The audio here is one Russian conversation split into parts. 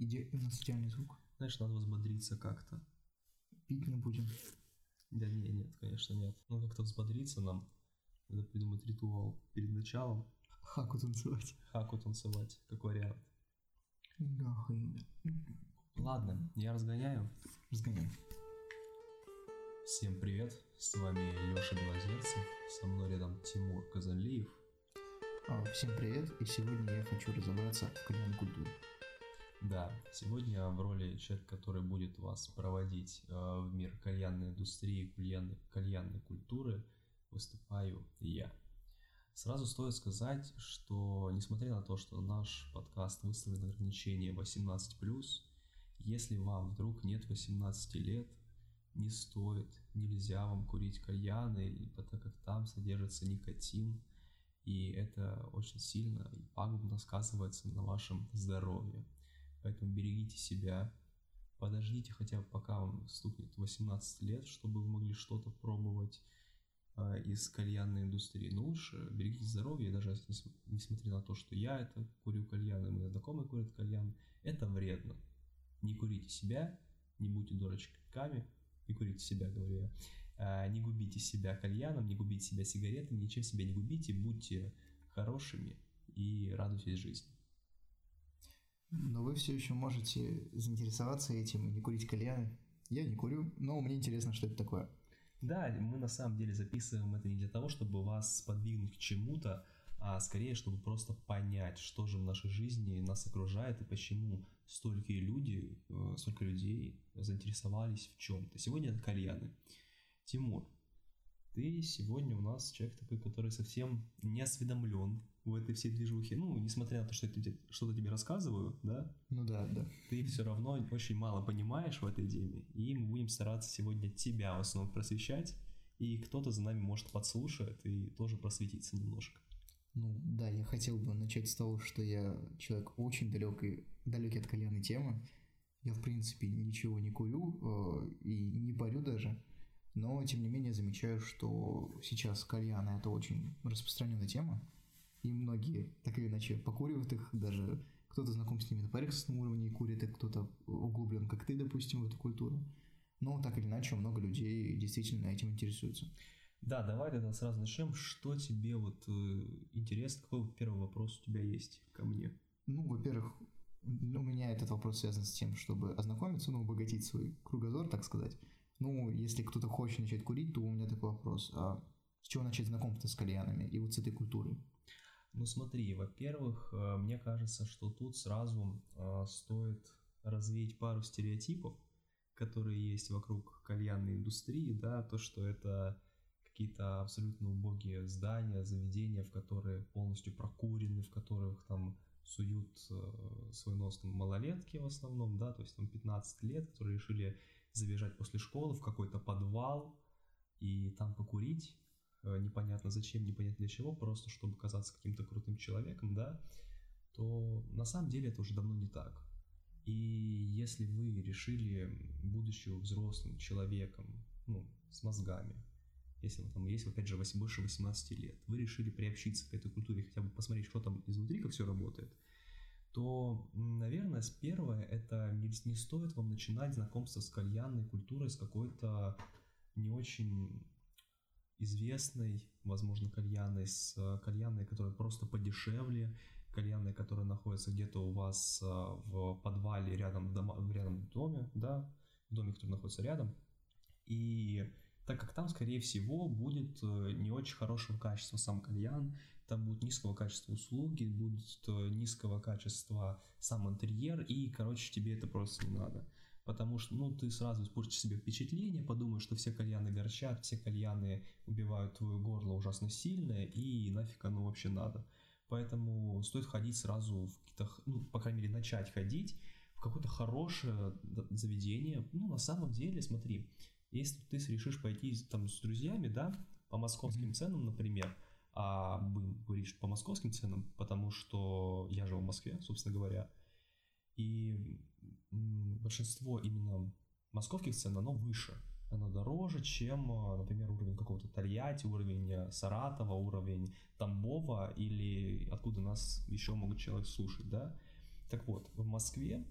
инцидиальный звук. Знаешь, надо взбодриться как-то. Пить не будем. Да нет, конечно, нет. Ну как-то взбодриться нам. Надо придумать ритуал перед началом. Хаку танцевать. Хаку танцевать, как вариант. Нахуй. Ладно, я разгоняю. Разгоняй. Всем привет, с вами Лёша Белозерцев, со мной рядом Тимур Казанлиев. Всем привет, и сегодня я хочу разобраться в кальянной культуре. Да, сегодня я в роли человека, который будет вас проводить в мир кальянной индустрии, кальянной культуры, выступаю я. Сразу стоит сказать, что несмотря на то, что наш подкаст выставлен ограничение 18+, если вам вдруг нет 18 лет, не стоит, нельзя вам курить кальяны, так как там содержится никотин, и это очень сильно и пагубно сказывается на вашем здоровье. Поэтому берегите себя, подождите хотя бы пока вам стукнет 18 лет, чтобы вы могли что-то пробовать из кальянной индустрии. Но лучше берегите здоровье, даже несмотря на то, что я это курю кальян, и мои знакомые курят кальян, это вредно. Не курите себя, не будьте дурачками. Не курите себя, говорю я. Не губите себя кальяном, не губите себя сигаретами, ничем себя не губите, будьте хорошими и радуйтесь жизни. Но вы все еще можете заинтересоваться этим и не курить кальяны. Я не курю, но мне интересно, что это такое. Да, мы на самом деле записываем это не для того, чтобы вас подвигнуть к чему-то, а скорее, чтобы просто понять, что же в нашей жизни нас окружает и почему столько людей заинтересовались в чем-то. Сегодня это кальяны. Тимур, ты сегодня у нас человек такой, который совсем не осведомлен в этой всей движухе. Ну, несмотря на то, что я что-то тебе рассказываю, да? Ну да. Ты все равно очень мало понимаешь в этой теме, и мы будем стараться сегодня тебя в основном просвещать, и кто-то за нами, может, подслушает и тоже просветится немножко. Ну да, я хотел бы начать с того, что я человек очень далекий от кальянной темы. Я, в принципе, ничего не курю и не парю даже, но, тем не менее, замечаю, что сейчас кальяны — это очень распространенная тема, и многие так или иначе покуривают их, даже кто-то знаком с ними на поверхностном уровне и курит, и кто-то углублен, как ты, допустим, в эту культуру. Но так или иначе много людей действительно этим интересуются. Да, давай тогда сразу начнем. Что тебе вот интересно? Какой первый вопрос у тебя есть ко мне? Ну, во-первых, у меня этот вопрос связан с тем, чтобы ознакомиться, ну, обогатить свой кругозор, так сказать. Ну, если кто-то хочет начать курить, то у меня такой вопрос. А с чего начать знакомство с кальянами и вот с этой культурой? Ну, смотри, во-первых, мне кажется, что тут сразу стоит развеять пару стереотипов, которые есть вокруг кальянной индустрии, да, то, что это какие-то абсолютно убогие здания, заведения, в которые полностью прокурены, в которых там суют свой нос там, малолетки в основном, да, то есть там 15 лет, которые решили забежать после школы в какой-то подвал и там покурить, непонятно зачем, непонятно для чего, просто чтобы казаться каким-то крутым человеком, да, то на самом деле это уже давно не так. И если вы решили, будучи взрослым человеком, ну, с мозгами, если вам там есть, опять же, больше 18 лет, вы решили приобщиться к этой культуре, хотя бы посмотреть, что там изнутри, как все работает, то, наверное, первое, это не стоит вам начинать знакомство с кальянной культурой, с какой-то не очень известной, возможно, кальянной, с кальянной, которая просто подешевле, кальянной, которая находится где-то у вас в подвале рядом в доме, да, в доме, который находится рядом, и так как там, скорее всего, будет не очень хорошего качества сам кальян, там будут низкого качества услуги, будут низкого качества сам интерьер, и, короче, тебе это просто не надо. Потому что, ну, ты сразу испортишь себе впечатление, подумаешь, что все кальяны горчат, все кальяны убивают твое горло ужасно сильно, и нафиг оно вообще надо. Поэтому стоит ходить сразу в какие-то, ну, по крайней мере, начать ходить в какое-то хорошее заведение. Ну, на самом деле, смотри, если ты решишь пойти там с друзьями, да, по московским ценам, например, а говоришь по московским ценам, потому что я живу в Москве, собственно говоря, и большинство именно московских цен, оно выше, оно дороже, чем, например, уровень какого-то Тольятти, уровень Саратова, уровень Тамбова или откуда нас еще могут человек слушать, да. Так вот, в Москве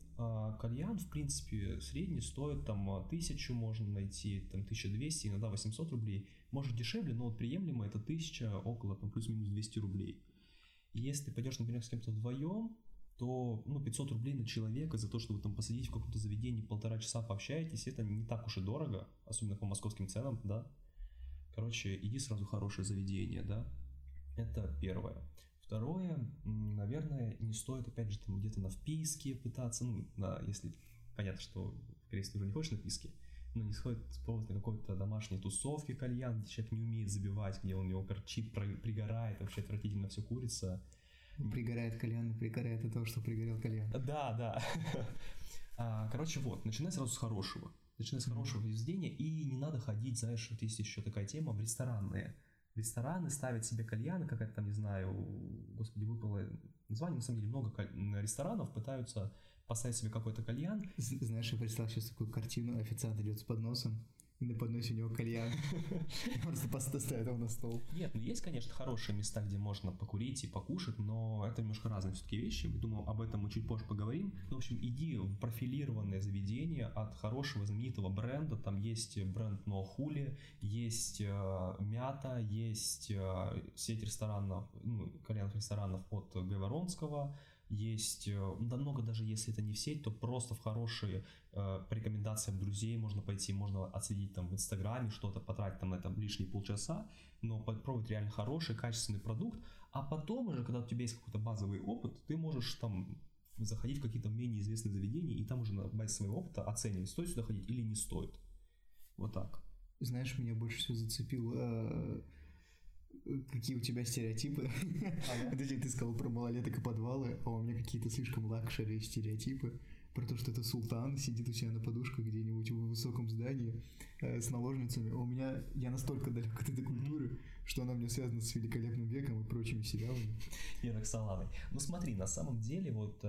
кальян, в принципе, средний стоит там 1000, можно найти там 1200, иногда 800 рублей. Может дешевле, но вот приемлемо это 1000, около там, плюс-минус 200 рублей. И если ты пойдешь, например, с кем-то вдвоем, то 500 рублей на человека за то, что вы там посидите в каком-то заведении, 1,5 часа пообщаетесь, это не так уж и дорого, особенно по московским ценам, да. Короче, иди сразу в хорошее заведение, да. Это первое. Второе, наверное, не стоит, опять же, там где-то на вписке пытаться, если понятно, что в Корее ты уже не хочешь на вписке, но не сходит повод на какой-то домашней тусовке кальян, где человек не умеет забивать, где он его корчит, пригорает, вообще отвратительно все курится. Пригорает кальян, пригорает от того, что пригорел кальян. Да, да. Короче, вот, начинай сразу с хорошего. Начинай с хорошего введения, и не надо ходить, знаешь, вот есть еще такая тема, в ресторанные. Рестораны ставят себе кальяны, какая-то там, не знаю, господи, выпало название, на самом деле много ресторанов пытаются поставить себе какой-то кальян. Знаешь, я представил сейчас такую картину, официант идет с подносом, и на подносе у него кальян, просто ставит его на стол. Нет, ну есть, конечно, хорошие места, где можно покурить и покушать, но это немножко разные все-таки вещи, думаю, об этом мы чуть позже поговорим. В общем, иди в профилированное заведение от хорошего знаменитого бренда, там есть бренд Нуахули, есть Мята, есть сеть ресторанов, кальянных ресторанов от Гайворонского, есть, да много даже, если это не в сеть, то просто в хорошие по рекомендациям друзей можно пойти, можно отследить там в Инстаграме, что-то потратить там на это лишние полчаса, но попробовать реально хороший, качественный продукт, а потом уже, когда у тебя есть какой-то базовый опыт, ты можешь там заходить в какие-то менее известные заведения и там уже на базе своего опыта оценивать, стоит сюда ходить или не стоит. Вот так. Знаешь, меня больше всего зацепило... Какие у тебя стереотипы? Ты сказал про малолеток и подвалы, а у меня какие-то слишком лакшери стереотипы про то, что это султан сидит у себя на подушках где-нибудь в высоком здании с наложницами. Я настолько далек от этой культуры, что она у меня связана с великолепным веком и прочими сериалами. И Роксоланой. Ну смотри, на самом деле вот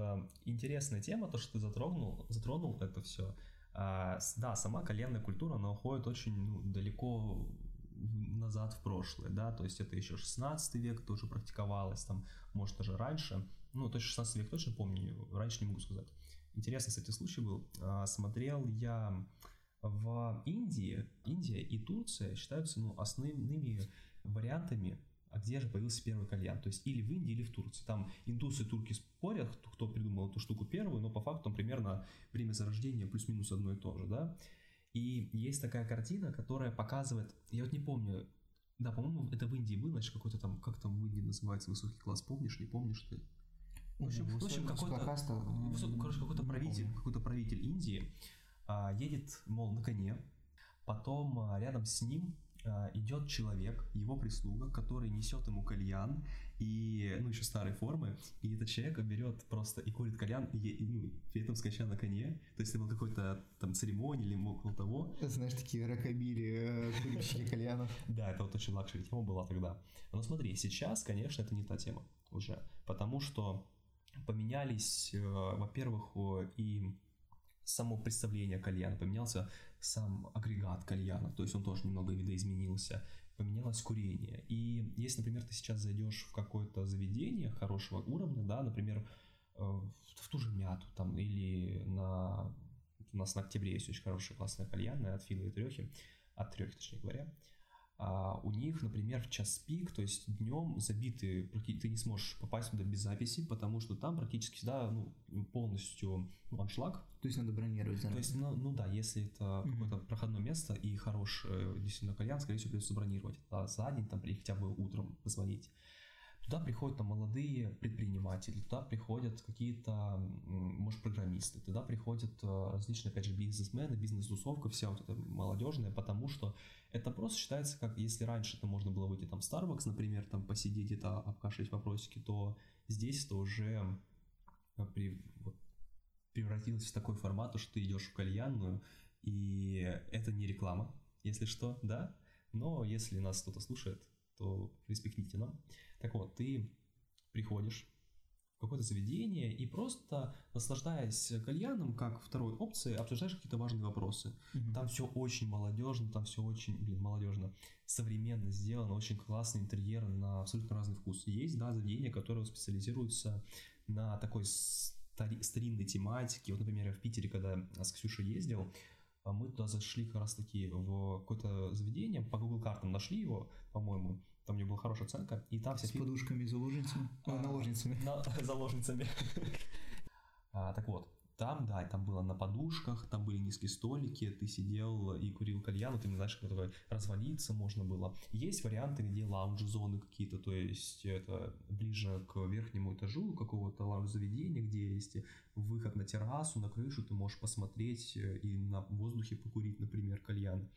интересная тема, то, что ты затронул это все. Да, сама кальянная культура, она уходит очень далеко назад в прошлое, да, то есть это еще 16 век тоже практиковалось, там, может, даже раньше, то есть 16 век точно помню, раньше не могу сказать. Интересный, кстати, случай был, смотрел я в Индии, Индия и Турция считаются, основными вариантами, а где же появился первый кальян, то есть или в Индии, или в Турции, там индусы и турки спорят, кто придумал эту штуку первую, но по факту там примерно время зарождения плюс-минус одно и то же, да. И есть такая картина, которая показывает, я вот не помню, да, по-моему, это в Индии было, значит, какой-то там, как там в Индии называется высокий класс, помнишь, не помнишь ты? В общем, какой-то правитель Индии едет, на коне, потом рядом с ним идет человек, его прислуга, который несет ему кальян, и, еще старой формы, и этот человек берет просто и курит кальян, при этом скача на коне, то есть это был какой-то там церемония или около того. Знаешь, такие рокобили, курильщики кальянов. Да, это вот очень лакшери тема была тогда. Но смотри, сейчас, конечно, это не та тема уже, потому что поменялись, во-первых, и само представление кальяна, поменялся сам агрегат кальяна, то есть он тоже немного видоизменился, поменялось курение. И если, например, ты сейчас зайдешь в какое-то заведение хорошего уровня, да, например, в ту же Мяту там, или у нас на Октябре есть очень хорошая классная кальянная от Фила и Трёхи, от Трёхи, точнее говоря, у них, например, в час пик, то есть днем забиты, ты не сможешь попасть туда без записи, потому что там практически всегда полностью аншлаг. То есть надо бронировать. То есть, если это какое-то проходное место и хороший действительно кальян, скорее всего, придется бронировать. А за день там или хотя бы утром позвонить. Туда приходят молодые предприниматели, туда приходят какие-то, может, программисты, туда приходят различные, опять же, бизнесмены, бизнес-тусовка, вся вот эта молодежная, потому что это просто считается, как если раньше это можно было выйти там в Starbucks, например, там посидеть, это обкашивать вопросики, то здесь это уже превратилось в такой формат, что ты идешь в кальянную, и это не реклама, если что, да, но если нас кто-то слушает, то респектните нам. Так вот, ты приходишь в какое-то заведение и просто, наслаждаясь кальяном, как второй опции, обсуждаешь какие-то важные вопросы. Там все очень молодежно, там все очень, молодежно, современно сделано, очень классный интерьер на абсолютно разный вкус. Есть, да, заведения, которые специализируются на такой старинной тематики. Вот, например, я в Питере, когда с Ксюшей ездил, мы туда зашли как раз-таки в какое-то заведение, по Google картам нашли его, по-моему, там у него была хорошая оценка. И там с подушками, наложницами. Заложницами. Так вот, там, да, там было на подушках, там были низкие столики, ты сидел и курил кальян, ты не знаешь, как развалиться можно было. Есть варианты, где лаунж-зоны какие-то, то есть это ближе к верхнему этажу какого-то лаунж-заведения, где есть выход на террасу, на крышу, ты можешь посмотреть и на воздухе покурить, например, кальян.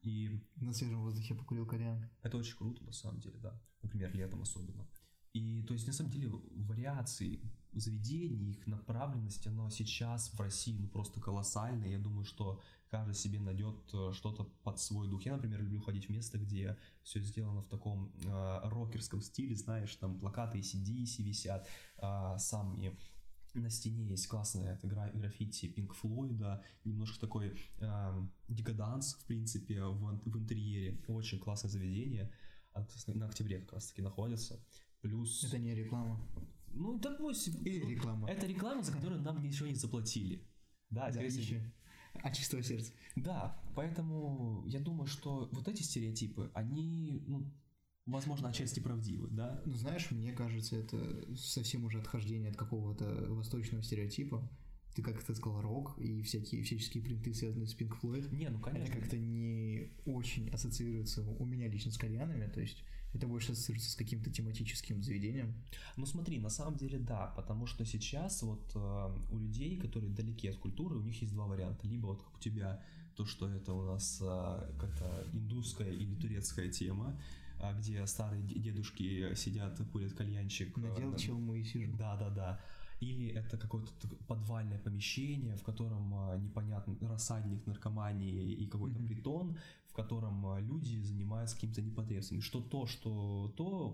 И на свежем воздухе покурил кальян. Это очень круто, на самом деле, да. Например, летом особенно. И, то есть, на самом деле, вариации заведений, их направленность, она сейчас в России ну, просто колоссальная. Я думаю, что каждый себе найдет что-то под свой дух. Я, например, люблю ходить в место, где все сделано в таком рокерском стиле, знаешь, там плакаты AC/DC висят, сами... На стене есть классная граффити Pink Floyd, немножко такой декаданс, в принципе, в интерьере. Очень классное заведение, на Октябре как раз-таки находится. Плюс... Это не реклама. Ну, допустим. Или реклама. Это реклама, за которую нам ничего не заплатили. Да, еще. От чистого сердца. Да, поэтому я думаю, что вот эти стереотипы, они... возможно, отчасти правдивы, да? Ну, знаешь, мне кажется, это совсем уже отхождение от какого-то восточного стереотипа. Ты как-то сказал рок и всяческие принты, связанные с Pink Floyd. Не, ну, конечно. Это как-то не очень ассоциируется у меня лично с кальянами, то есть это больше ассоциируется с каким-то тематическим заведением. Ну, смотри, на самом деле, да, потому что сейчас вот у людей, которые далеки от культуры, у них есть два варианта. Либо вот как у тебя, то, что это у нас как-то индусская или турецкая тема, где старые дедушки сидят, курят кальянчик. Надел челму и сижу. Да-да-да. Или это какое-то подвальное помещение, в котором непонятный рассадник наркомании и какой-то притон, в котором люди занимаются какими-то непотребствами. Что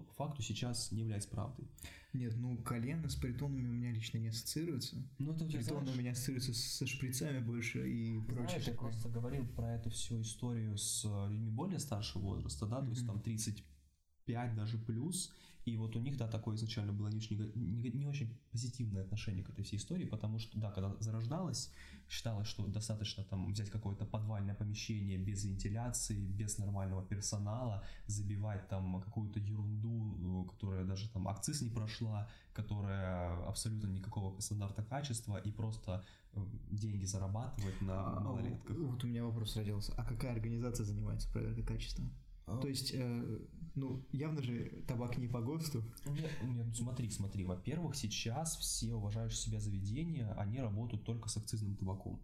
по факту сейчас не является правдой. Нет, ну кальян с притонами у меня лично не ассоциируется. Притоны у меня ассоциируются со шприцами больше и прочее. Я просто говорил про эту всю историю с людьми более старшего возраста, да, то есть там 35 даже плюс, и вот у них, да, такое изначально было не очень позитивное отношение к этой всей истории, потому что, да, когда зарождалось, считалось, что достаточно там взять какое-то подвальное помещение без вентиляции, без нормального персонала, забивать там какую-то ерунду, которая даже там акциз не прошла, которая абсолютно никакого стандарта качества, и просто деньги зарабатывать на малолетках. Вот у меня вопрос родился, а какая организация занимается проверкой качества? То есть, явно же табак не по ГОСТу. Нет, смотри, во-первых, сейчас все уважающие себя заведения, они работают только с акцизным табаком.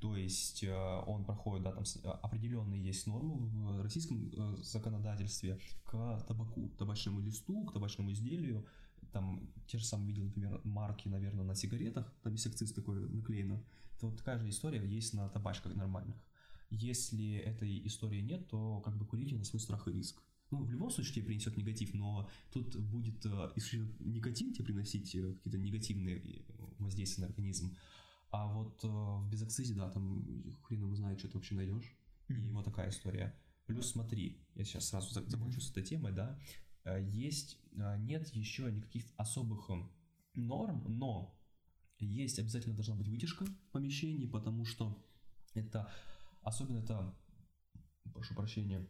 То есть он проходит, да, там определенные есть нормы в российском законодательстве к табаку, к табачному листу, к табачному изделию. Там те же самые, видел, например, марки, наверное, на сигаретах, там есть акциз такой наклеено. Это вот такая же история есть на табачках нормальных. Если этой истории нет, то как бы курите на свой страх и риск. В любом случае тебе принесет негатив, но тут будет исключительно никотин тебе приносить какие-то негативные воздействия на организм. А вот в безакцизе, да, там хрен его знает, что ты вообще найдешь. И вот такая история. Плюс смотри, я сейчас сразу закончу с этой темой, да. Нет еще никаких особых норм, но есть обязательно должна быть вытяжка в помещении, потому что это... Особенно это, прошу прощения,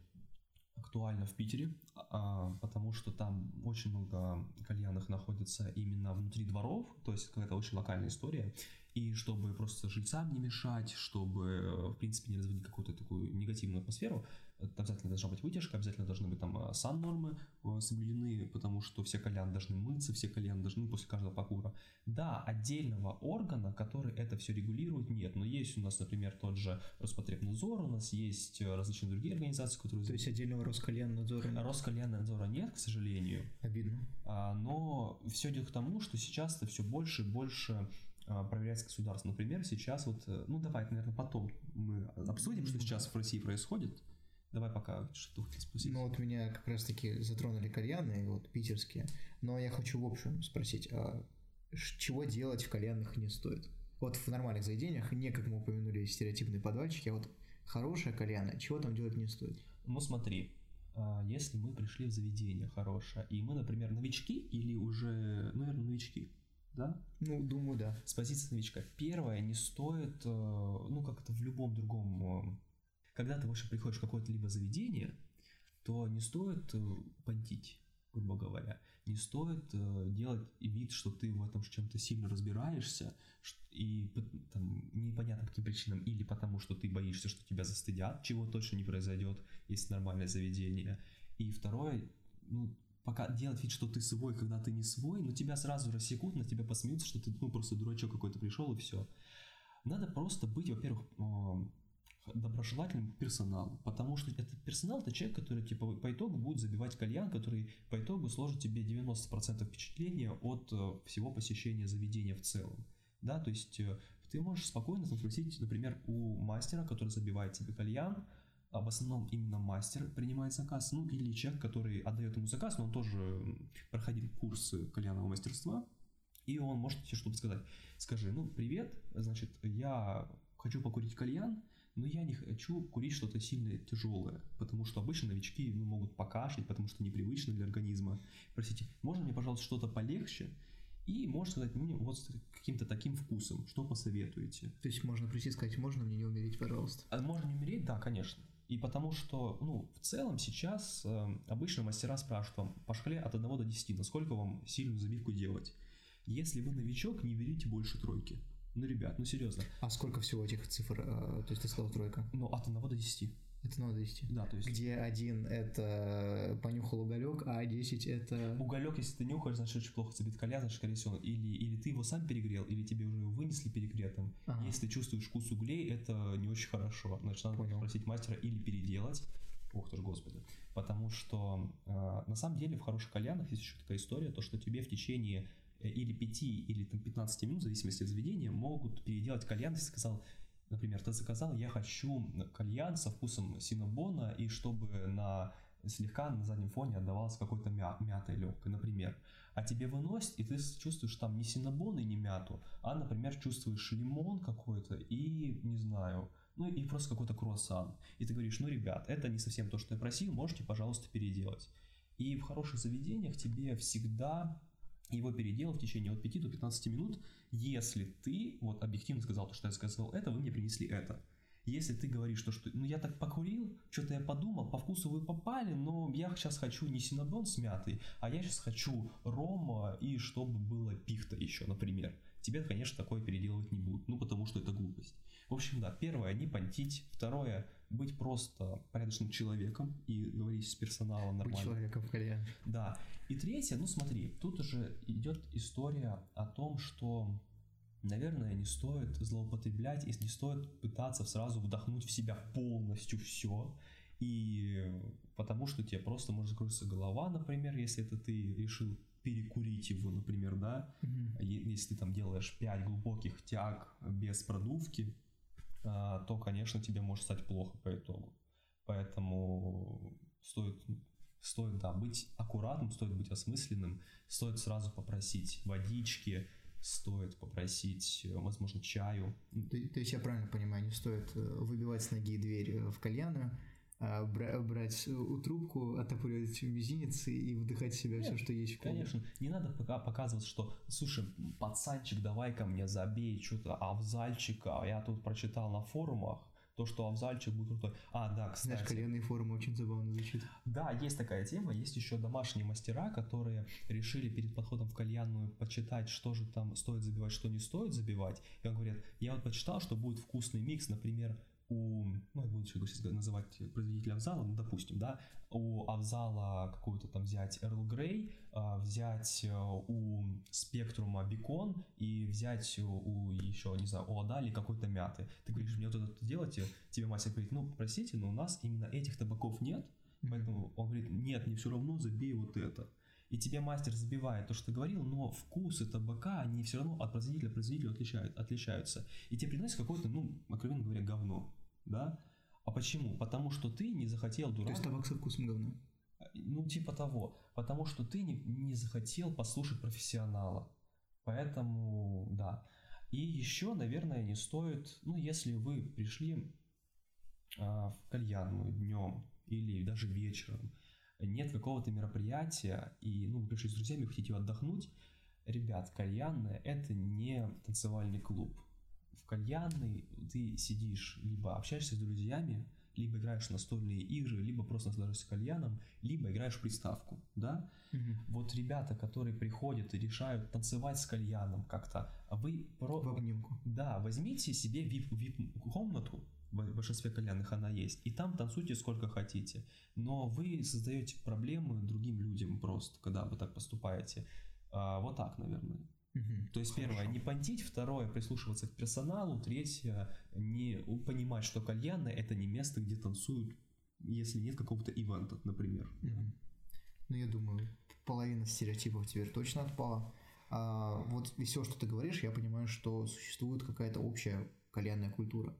актуально в Питере, потому что там очень много кальянных находится именно внутри дворов, то есть какая-то очень локальная история, и чтобы просто жильцам не мешать, чтобы, в принципе, не разводить какую-то такую негативную атмосферу, обязательно должна быть вытяжка, обязательно должны быть там саннормы соблюдены, потому что все кальяны должны мыться, все кальяны должны после каждого покура. Да, отдельного органа, который это все регулирует, нет, но есть у нас, например, тот же Роспотребнадзор, у нас есть различные другие организации, которые... То есть отдельного Роскальяннадзора нет? Роскальяннадзора нет, к сожалению. Обидно. Но все идет к тому, что сейчас-то все больше и больше проверяется государство. Например, сейчас вот... давай, наверное, потом мы обсудим, что сейчас в России происходит. Давай пока что-то хотел спросить. Меня как раз-таки затронули кальяны, питерские. Но я хочу в общем спросить, а чего делать в кальянных не стоит? В нормальных заведениях, не как мы упомянули, стереотипный подвальчик, а хорошая кальяна, чего там делать не стоит? Смотри, если мы пришли в заведение хорошее, и мы, например, новички или уже, наверное, новички, да? Ну, думаю, да. С позиции новичка. Первое, не стоит, ну, как это в любом другом... Когда ты больше приходишь в какое-то либо заведение, то не стоит понтить, грубо говоря. Не стоит делать вид, что ты в этом чем-то сильно разбираешься, и там, непонятно по каким причинам, или потому, что ты боишься, что тебя застыдят, чего точно не произойдет, если нормальное заведение. И второе, ну, пока делать вид, что ты свой, когда ты не свой, но тебя сразу рассекут, на тебя посмеются, что ты, ну, просто дурачок какой-то пришел, и все. Надо просто быть, во-первых, доброжелательным персоналу, потому что этот персонал — это человек, который, типа, по итогу будет забивать кальян, который по итогу сложит тебе 90% впечатления от всего посещения заведения в целом, да, то есть ты можешь спокойно спросить, например, у мастера, который забивает тебе кальян, а в основном именно мастер принимает заказ, ну, или человек, который отдает ему заказ, но он тоже проходил курс кальянного мастерства, и он может тебе что-то сказать. Скажи: ну, привет, значит, я хочу покурить кальян, но я не хочу курить что-то сильно тяжелое, потому что обычно новички, ну, могут покашлять, потому что непривычно для организма. Простите, можно мне, пожалуйста, что-то полегче? И можно сказать: мне вот с каким-то таким вкусом, что посоветуете? То есть можно прийти и сказать: можно мне не умереть, пожалуйста? А можно не умереть, да, конечно. И потому что, ну, в целом сейчас обычно мастера спрашивают вам по шкале от 1 до 10, насколько вам сильную забивку делать. Если вы новичок, не берите больше 3. Ну, ребят, ну серьезно. А сколько всего этих цифр? То есть ты сказал 3? Ну, от 1 до 10. От 1 до 10. Да, то есть. Где 1 это понюхал уголек, а 10 это... Уголек, если ты нюхаешь, значит, очень плохо забит кальян, значит, скорее всего, или ты его сам перегрел, или тебе уже его вынесли перегретым. Ага. Если ты чувствуешь вкус углей, это не очень хорошо. Значит, надо попросить мастера или переделать. Ох ты ж, господи. Потому что на самом деле в хороших кальянах есть еще такая история, то, что тебе в течение... или 5, или там 15 минут, в зависимости от заведения, могут переделать кальян. Если сказал, например, ты заказал: я хочу кальян со вкусом синнабона, и чтобы слегка на заднем фоне отдавалось какой-то мятой легкой, например. А тебе выносят, и ты чувствуешь там не синнабон и не мяту, а, например, чувствуешь лимон какой-то и, не знаю, ну и просто какой-то круассан. И ты говоришь: ну, ребят, это не совсем то, что я просил, можете, пожалуйста, переделать. И в хороших заведениях тебе всегда... его передел в течение от 5 до 15 минут, если ты вот объективно сказал то, что я сказал, это вы мне принесли это. Если ты говоришь то, что ну я так покурил, что-то я подумал, по вкусу вы попали, но я сейчас хочу не синнабон с мятой, а я сейчас хочу рома и чтобы было пихта еще, например. Тебе, конечно, такое переделывать не будут, ну потому что это глупость. В общем, да, первое, не понтить, второе, быть просто порядочным человеком и говорить с персоналом нормально. Быть человеком в кальяне. Да, и третье, ну смотри, тут уже идет история о том, что, наверное, не стоит злоупотреблять, и не стоит пытаться сразу вдохнуть в себя полностью все, и потому что тебе просто может закрутиться голова, например, если это ты решил перекурить его, например, да, если ты там делаешь 5 глубоких тяг без продувки, то, конечно, тебе может стать плохо по итогу. Поэтому стоит да, быть аккуратным, стоит быть осмысленным, стоит сразу попросить водички, стоит попросить, возможно, чаю. То есть я правильно понимаю, не стоит выбивать с ноги дверь в кальянную, брать трубку, оттопыривать мизинец и вдыхать в себя все, что есть в комнате. Конечно, не надо пока показывать, что слушай, пацанчик, давай ко мне забей что-то Авзальчика, я тут прочитал на форумах то, что Авзальчик будет крутой. А, да, кстати. Знаешь, кальянные форумы очень забавно звучат. Да, есть такая тема, есть еще домашние мастера, которые решили перед подходом в кальянную почитать, что же там стоит забивать, что не стоит забивать. И он говорит: я вот почитал, что будет вкусный микс, например, ну, я буду сейчас называть производителя Авзала, ну, допустим, да, у Авзала какую-то там взять Эрл Грей, взять у Спектрума Бекон и взять у еще, не знаю, у Адали какой-то мяты. Ты говоришь: мне вот это делайте, тебе мастер говорит: ну, простите, но у нас именно этих табаков нет, поэтому он говорит: нет, мне все равно, забей вот это. И тебе мастер забивает то, что ты говорил, но вкусы табака, они все равно от производителя к производителю отличаются. И тебе приносят какое-то, ну, откровенно говоря, говно, да? А почему? Потому что ты не захотел, дурак... То есть табак со вкусом говна? Ну, типа того. Потому что ты не захотел послушать профессионала. Поэтому, да. И еще, наверное, не стоит... Ну, если вы пришли в кальянную днем или даже вечером, нет какого-то мероприятия, и, ну, вы пришли с друзьями, хотите отдохнуть, Ребят, кальянная – это не танцевальный клуб. В кальянной ты сидишь, либо общаешься с друзьями, либо играешь в настольные игры, либо просто наслаждаешься кальяном, либо играешь в приставку, да? Mm-hmm. Вот ребята, которые приходят и решают танцевать с кальяном как-то, вы... В обнимку. Да, возьмите себе VIP-комнату, в большинстве кальянных она есть, и там танцуйте сколько хотите, но вы создаете проблемы другим людям просто, когда вы так поступаете. Вот так, наверное. Угу, то есть, хорошо. Первое, не понтить, второе, прислушиваться к персоналу, третье, не понимать, что кальяны — это не место, где танцуют, если нет какого-то ивента, например. Угу. Ну, я думаю, половина стереотипов теперь точно отпала. А, вот и все, что ты говоришь, я понимаю, что существует какая-то общая кальянная культура.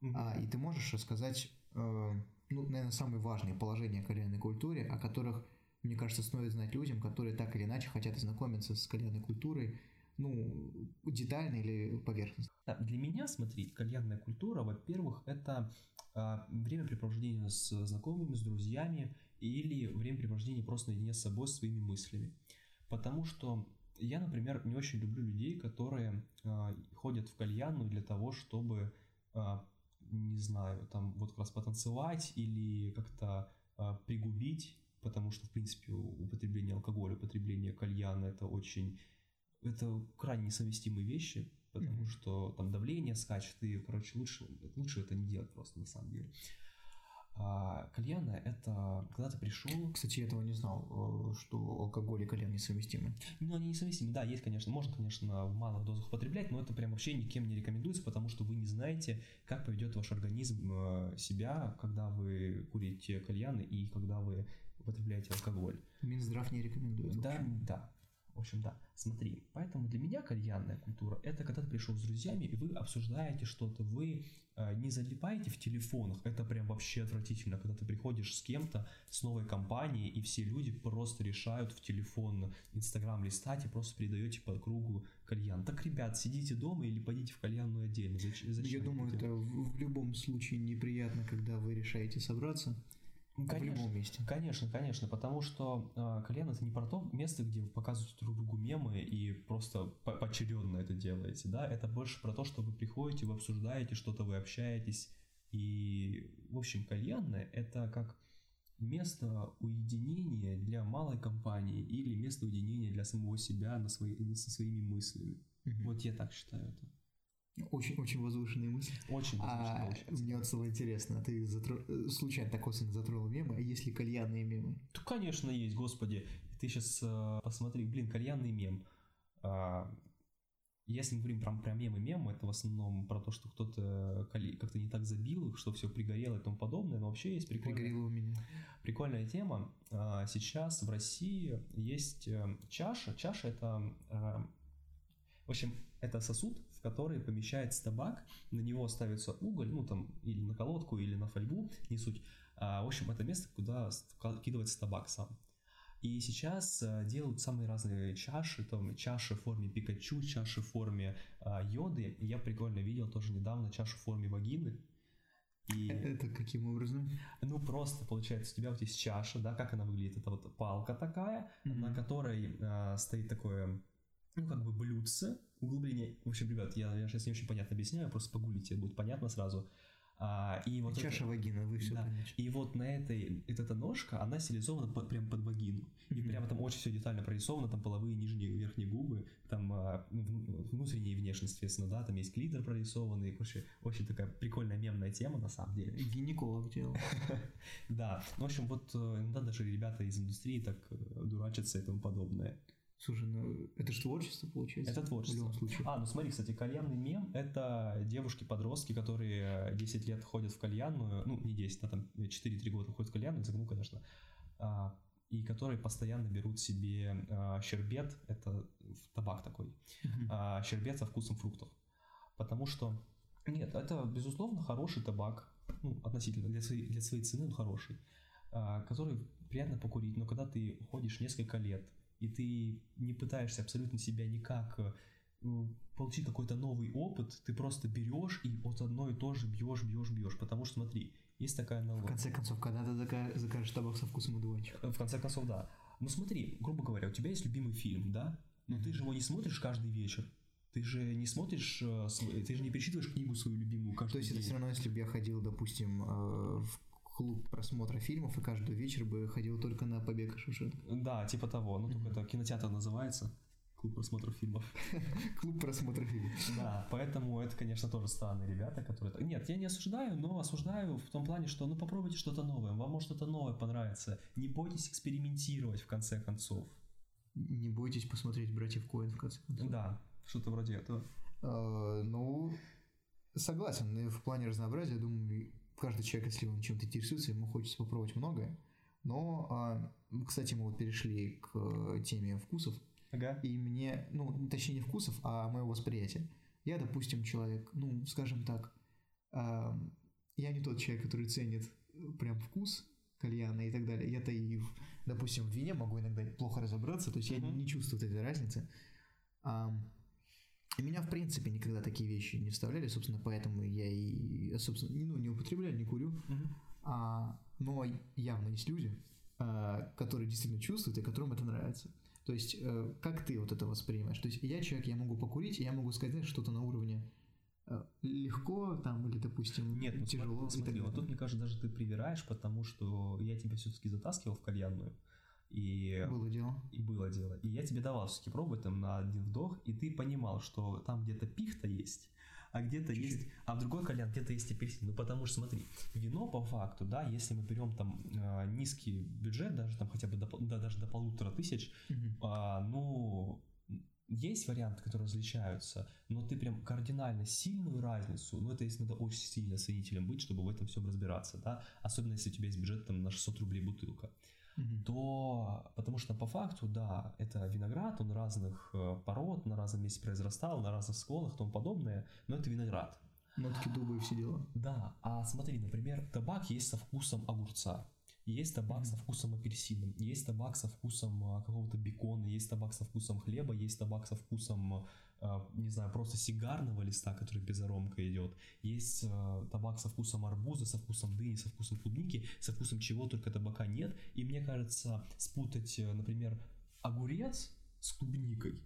Угу. И ты можешь рассказать, наверное, самые важные положения кальянной культуре, о которых... Мне кажется, стоит знать людям, которые так или иначе хотят ознакомиться с кальянной культурой, детально или поверхностно. Для меня, смотри, кальянная культура, во-первых, это времяпрепровождение с знакомыми, с друзьями или времяпрепровождение просто наедине с собой, с своими мыслями. Потому что я, например, не очень люблю людей, которые ходят в кальянную для того, чтобы, как раз потанцевать или как-то пригубить. Потому что, в принципе, употребление алкоголя, употребление кальяна – это крайне несовместимые вещи, потому что там давление скачет, и, лучше это не делать просто, на самом деле. А кальяна – это когда ты пришел… Кстати, я этого не знал, что алкоголь и кальян несовместимы. Они несовместимы, да, есть, конечно, можно, конечно, в малых дозах употреблять, но это прям вообще никем не рекомендуется, потому что вы не знаете, как поведет ваш организм себя, когда вы курите кальяны и когда вы употребляете алкоголь. Минздрав не рекомендует. В общем, да. Смотри, поэтому для меня кальянная культура – это когда ты пришел с друзьями, и вы обсуждаете что-то, вы не залипаете в телефонах, это прям вообще отвратительно, когда ты приходишь с кем-то, с новой компанией, и все люди просто решают в телефон, Инстаграм листать, и просто передаете по кругу кальян. Так, ребят, сидите дома или пойдите в кальянную отдельно. Зачем? Я думаю, это в любом случае неприятно, когда вы решаете собраться. Конечно, в любом месте. Конечно, потому что кальян — это не про то место, где вы показываете друг другу мемы и просто поочередно это делаете, да, это больше про то, что вы приходите, вы обсуждаете что-то, вы общаетесь, и, в общем, кальянное — это как место уединения для малой компании или место уединения для самого себя со своими мыслями. Mm-hmm. Вот я так считаю это. Очень возвышенные мысли. Очень возвышенные мысли. Мне вот стало интересно, ты случайно так косвенно затронул мемы, а есть ли кальянные мемы? Да, конечно, есть, господи. Ты сейчас посмотри, кальянный мем. Если мы говорим про мемы, это в основном про то, что кто-то как-то не так забил, что все пригорело и тому подобное, но вообще есть прикольная тема. Сейчас в России есть чаша. Чаша — это... В общем, это сосуд, в который помещается табак, на него ставится уголь, или на колодку, или на фольгу, не суть. В общем, это место, куда кидывается табак сам. И сейчас делают самые разные чаши, там чаши в форме Пикачу, чаши в форме йоды. Я прикольно видел тоже недавно чашу в форме вагины. И... Это каким образом? Просто получается, у тебя есть чаша, да, как она выглядит? Это вот палка такая, на которой стоит такое... блюдце, углубление. В общем, ребят, я сейчас не очень понятно объясняю, просто погуглите, будет понятно сразу. Чаша вагина, вы все понимаете. И вот на эта ножка, она стилизована прям под вагину. И прямо там очень все детально прорисовано, там половые, нижние, верхние губы, там внутренние и внешние, соответственно, да, там есть клитор прорисованный, короче, очень такая прикольная мемная тема, на самом деле. Гинеколог делал. Да, в общем, вот иногда даже ребята из индустрии так дурачатся и тому подобное. Слушай, это же творчество, получается? Это творчество. В любом случае. Смотри, кстати, кальянный мем — это девушки-подростки, которые 10 лет ходят в кальянную, не 10, а там 4-3 года ходят в кальянную, загнул, конечно, и которые постоянно берут себе щербет, это табак такой, щербет со вкусом фруктов. Потому что, нет, это, безусловно, хороший табак, относительно, для своей цены он хороший, который приятно покурить, но когда ты ходишь несколько лет, и ты не пытаешься абсолютно себя никак получить какой-то новый опыт, ты просто берешь и от одной и то же бьешь. Потому что, смотри, есть такая аналогия. В конце концов, когда ты закажешь табак со вкусом одуванчика? В конце концов, да. Смотри, грубо говоря, у тебя есть любимый фильм, да? но ты же его не смотришь каждый вечер. Ты же не смотришь, ты же не перечитываешь книгу свою любимую каждый день. То есть это все равно, если бы я ходил, допустим, в клуб просмотра фильмов и каждый вечер бы ходил только на «Побег из Шоушенка». Да, типа того, но только это кинотеатр называется. Клуб просмотров фильмов. Клуб просмотров фильмов. Да, поэтому это, конечно, тоже странные ребята, которые... Нет, я не осуждаю, но осуждаю в том плане, что ну попробуйте что-то новое, вам может что-то новое понравится. Не бойтесь экспериментировать, в конце концов. Не бойтесь посмотреть «Братьев Коэн», в конце концов. Да, что-то вроде этого. Ну, согласен, в плане разнообразия, думаю, каждый человек, если он чем-то интересуется, ему хочется попробовать многое. Но, кстати, мы вот перешли к теме вкусов. Ага. И мне, ну, точнее не вкусов, а моего восприятия. Я, допустим, человек, ну, скажем так, я не тот человек, который ценит прям вкус кальяна и так далее. Я-то и, допустим, в вине могу иногда плохо разобраться, то есть я не чувствую этой разницы. Меня, в принципе, никогда такие вещи не вставляли, собственно, поэтому я и, собственно, ну, не употребляю, не курю. Но явно есть люди, которые действительно чувствуют и которым это нравится. То есть, как ты вот это воспринимаешь? То есть, я человек, я могу покурить, я могу сказать, знаешь, что-то на уровне легко, там, или, допустим, нет, ну, тяжело. Смотри, вот тут, мне кажется, даже ты привираешь, потому что я тебя все-таки затаскивал в кальянную. И было дело. И я тебе давал все-таки пробовать там на один вдох, и ты понимал, что там где-то пихта есть, а где-то есть, а в другой кальян где-то есть апельсин. Ну, потому что, смотри, вино по факту, да, если мы берем там низкий бюджет, даже там хотя бы до, да, даже до 1500, ну, есть варианты, которые различаются, но ты прям кардинально сильную разницу, ну, это если надо очень сильно ценителем быть, чтобы в этом всем разбираться, да, особенно если у тебя есть бюджет там на 600 рублей бутылка. То, потому что по факту, да, это виноград, он разных пород, на разном месте произрастал, на разных склонах и тому подобное, но это виноград. Нотки дуба и все дела. Да, а смотри, например, табак есть со вкусом огурца, есть табак со вкусом апельсина, есть табак со вкусом какого-то бекона, есть табак со вкусом хлеба, есть табак со вкусом, не знаю, просто сигарного листа, который безаромка идет, есть табак со вкусом арбуза, со вкусом дыни, со вкусом клубники, со вкусом чего только табака нет. И мне кажется, спутать, например, огурец с клубникой,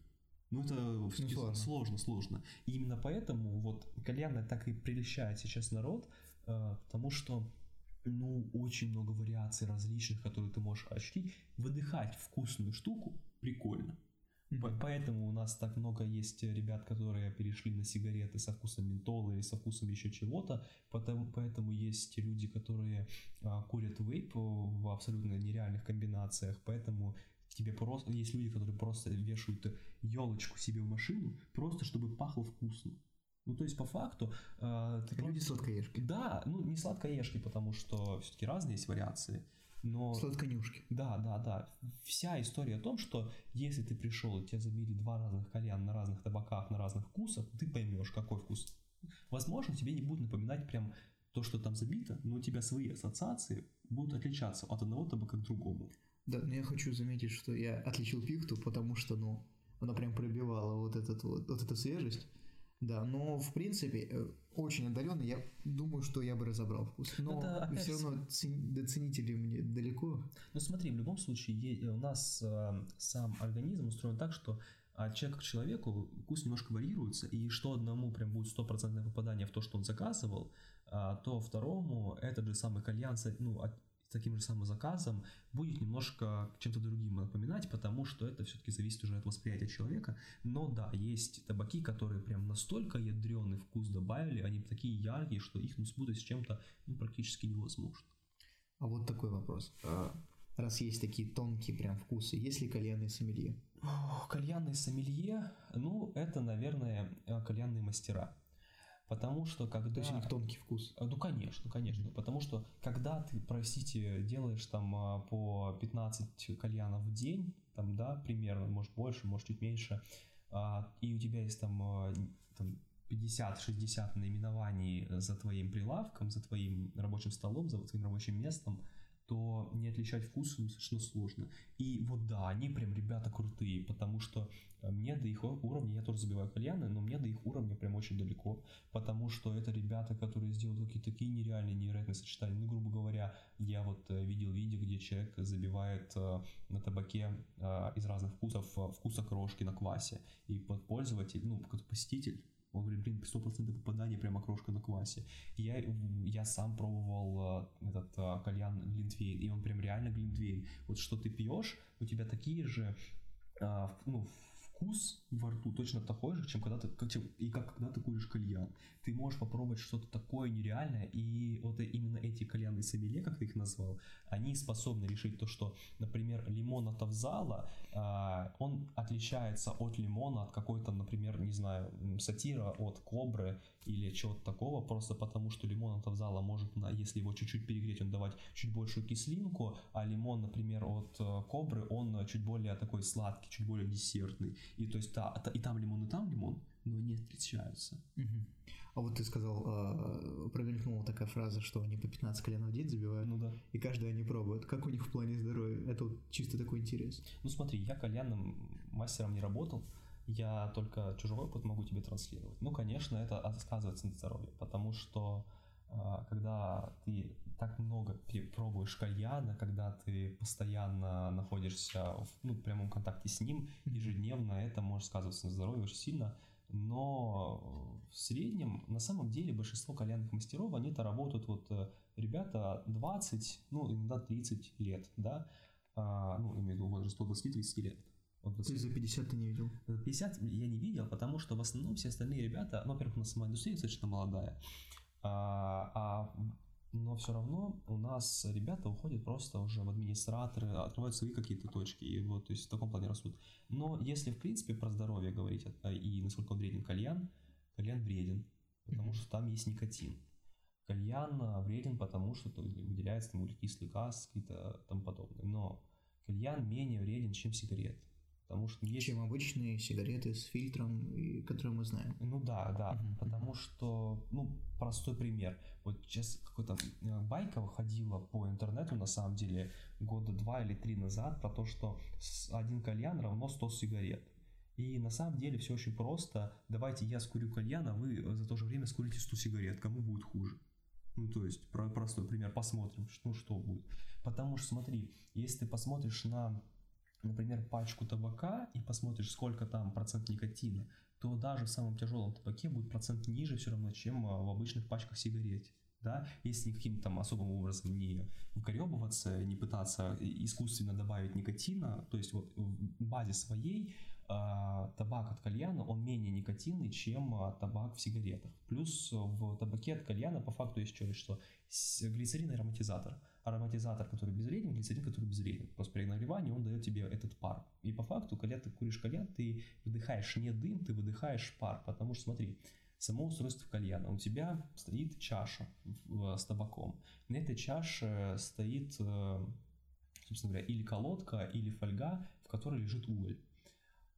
ну это сложно. И именно поэтому вот кальянная так и прельщает сейчас народ, потому что ну, очень много вариаций различных, которые ты можешь ощутить. Выдыхать вкусную штуку прикольно. Поэтому у нас так много есть ребят, которые перешли на сигареты со вкусом ментола или со вкусом еще чего-то. Поэтому есть люди, которые курят вейп в абсолютно нереальных комбинациях. Поэтому тебе просто... Есть люди, которые просто вешают елочку себе в машину, просто чтобы пахло вкусно. Ну, то есть, по факту... Люди сладкоежки. Да, ну, не сладкоежки, потому что все-таки разные есть вариации, но... Сладконюшки. Да, да, да. Вся история о том, что если ты пришел и тебя забили два разных кальяна на разных табаках, на разных вкусах, ты поймешь, какой вкус. Возможно, тебе не будет напоминать прям то, что там забито, но у тебя свои ассоциации будут отличаться от одного табака к другому. Да, но я хочу заметить, что я отличил пихту, потому что, ну, она прям пробивала вот эту свежесть. Да, но в принципе очень отдаленно, я думаю, что я бы разобрал вкус. Но это, все равно до ценителей мне далеко. Ну смотри, в любом случае у нас сам организм устроен так, что от человека к человеку вкус немножко варьируется, и что одному прям будет 100% попадание в то, что он заказывал, то второму этот же самый кальян, ну, таким же самым заказом будет немножко чем-то другим напоминать, потому что это все-таки зависит уже от восприятия человека. Но да, есть табаки, которые прям настолько ядреный вкус добавили, они такие яркие, что их спутать с чем-то ну, практически невозможно. А вот такой вопрос. Раз есть такие тонкие прям вкусы, есть ли кальянные сомелье? Кальянные сомелье, ну это, наверное, кальянные мастера. Потому что когда... То есть у них тонкий вкус. Ну, конечно, конечно. Потому что когда ты, простите, делаешь там по 15 кальянов в день, там, да, примерно, может больше, может чуть меньше, и у тебя есть там 50-60 наименований за твоим прилавком, за твоим рабочим столом, за твоим рабочим местом, то не отличать вкусы совершенно сложно. И вот да, они прям ребята крутые, потому что мне до их уровня, я тоже забиваю кальяны, но мне до их уровня прям очень далеко, потому что это ребята, которые сделают какие-то такие нереальные, невероятные сочетания. Ну, грубо говоря, я вот видел видео, где человек забивает на табаке из разных вкусов, вкуса крошки на квасе, и пользователь, ну, какой-то посетитель, он говорит, блин, 100% попадание прямо окрошка на квасе. Я сам пробовал этот кальян глинтвейн, и он прям реально глинтвейн. Вот что ты пьешь, у тебя такие же, ну, вкус во рту точно такой же, чем когда ты, когда ты куришь кальян. Ты можешь попробовать что-то такое нереальное, и вот именно эти кальяны сомелье, как ты их назвал, они способны решить то, что, например, лимон от Авзала, он отличается от лимона, от какой-то, например, не знаю, сатира, от кобры или чего-то такого, просто потому что лимон от Авзала может, если его чуть-чуть перегреть, он давать чуть большую кислинку, а лимон, например, от кобры, он чуть более такой сладкий, чуть более десертный. И то есть и там лимон, но они отличаются. Угу. А вот ты сказал, промелькнула такая фраза, что они по 15 кальянов в день забивают, ну, да. И каждый они пробуют. Как у них в плане здоровья? Это вот чисто такой интерес. Ну смотри, я кальянным мастером не работал, я только чужой опыт могу тебе транслировать. Ну конечно, это сказывается на здоровье, потому что когда ты так много пробуешь кальяна, когда ты постоянно находишься в прямом контакте с ним, ежедневно это может сказываться на здоровье очень сильно, но в среднем, на самом деле, большинство кальянных мастеров, они-то работают, вот ребята 20, ну иногда 30 лет, да, имею в виду возраст 20-30 лет. Вот, то есть за 50 ты не видел? За 50 я не видел, потому что в основном все остальные ребята, во-первых, у нас сама индустрия достаточно молодая, но все равно у нас ребята уходят просто уже в администраторы, открывают свои какие-то точки, и вот, то есть в таком плане растут. Но если, в принципе, про здоровье говорить и насколько вреден кальян, кальян вреден, потому что там есть никотин. Кальян вреден, потому что выделяется там углекислый газ, какие-то там подобное. Но кальян менее вреден, чем сигарет. Потому что есть... Чем обычные сигареты с фильтром, которые мы знаем. Ну да, потому что, простой пример. Вот сейчас какая-то байка выходила по интернету, на самом деле, года 2 или 3 назад, про то, что один кальян равно 100 сигарет. И на самом деле все очень просто. Давайте я скурю кальян, а вы за то же время скурите 100 сигарет. Кому будет хуже? То есть, простой пример, посмотрим, что будет. Потому что, смотри, если ты посмотришь на... например, пачку табака и посмотришь, сколько там процент никотина, то даже в самом тяжелом табаке будет процент ниже все равно, чем в обычных пачках сигарет. Да? Если никаким там особым образом не вкоребываться, не пытаться искусственно добавить никотина, то есть вот в базе своей табак от кальяна, он менее никотинный, чем табак в сигаретах. Плюс в табаке от кальяна по факту есть что глицерин и ароматизатор. Ароматизатор, который безвреден, глицерин, который безвреден. Просто при нагревании он дает тебе этот пар. И по факту, когда ты куришь кальян, ты выдыхаешь не дым, ты выдыхаешь пар. Потому что, смотри, само устройство кальяна. У тебя стоит чаша с табаком. На этой чаше стоит, собственно говоря, или колодка, или фольга, в которой лежит уголь.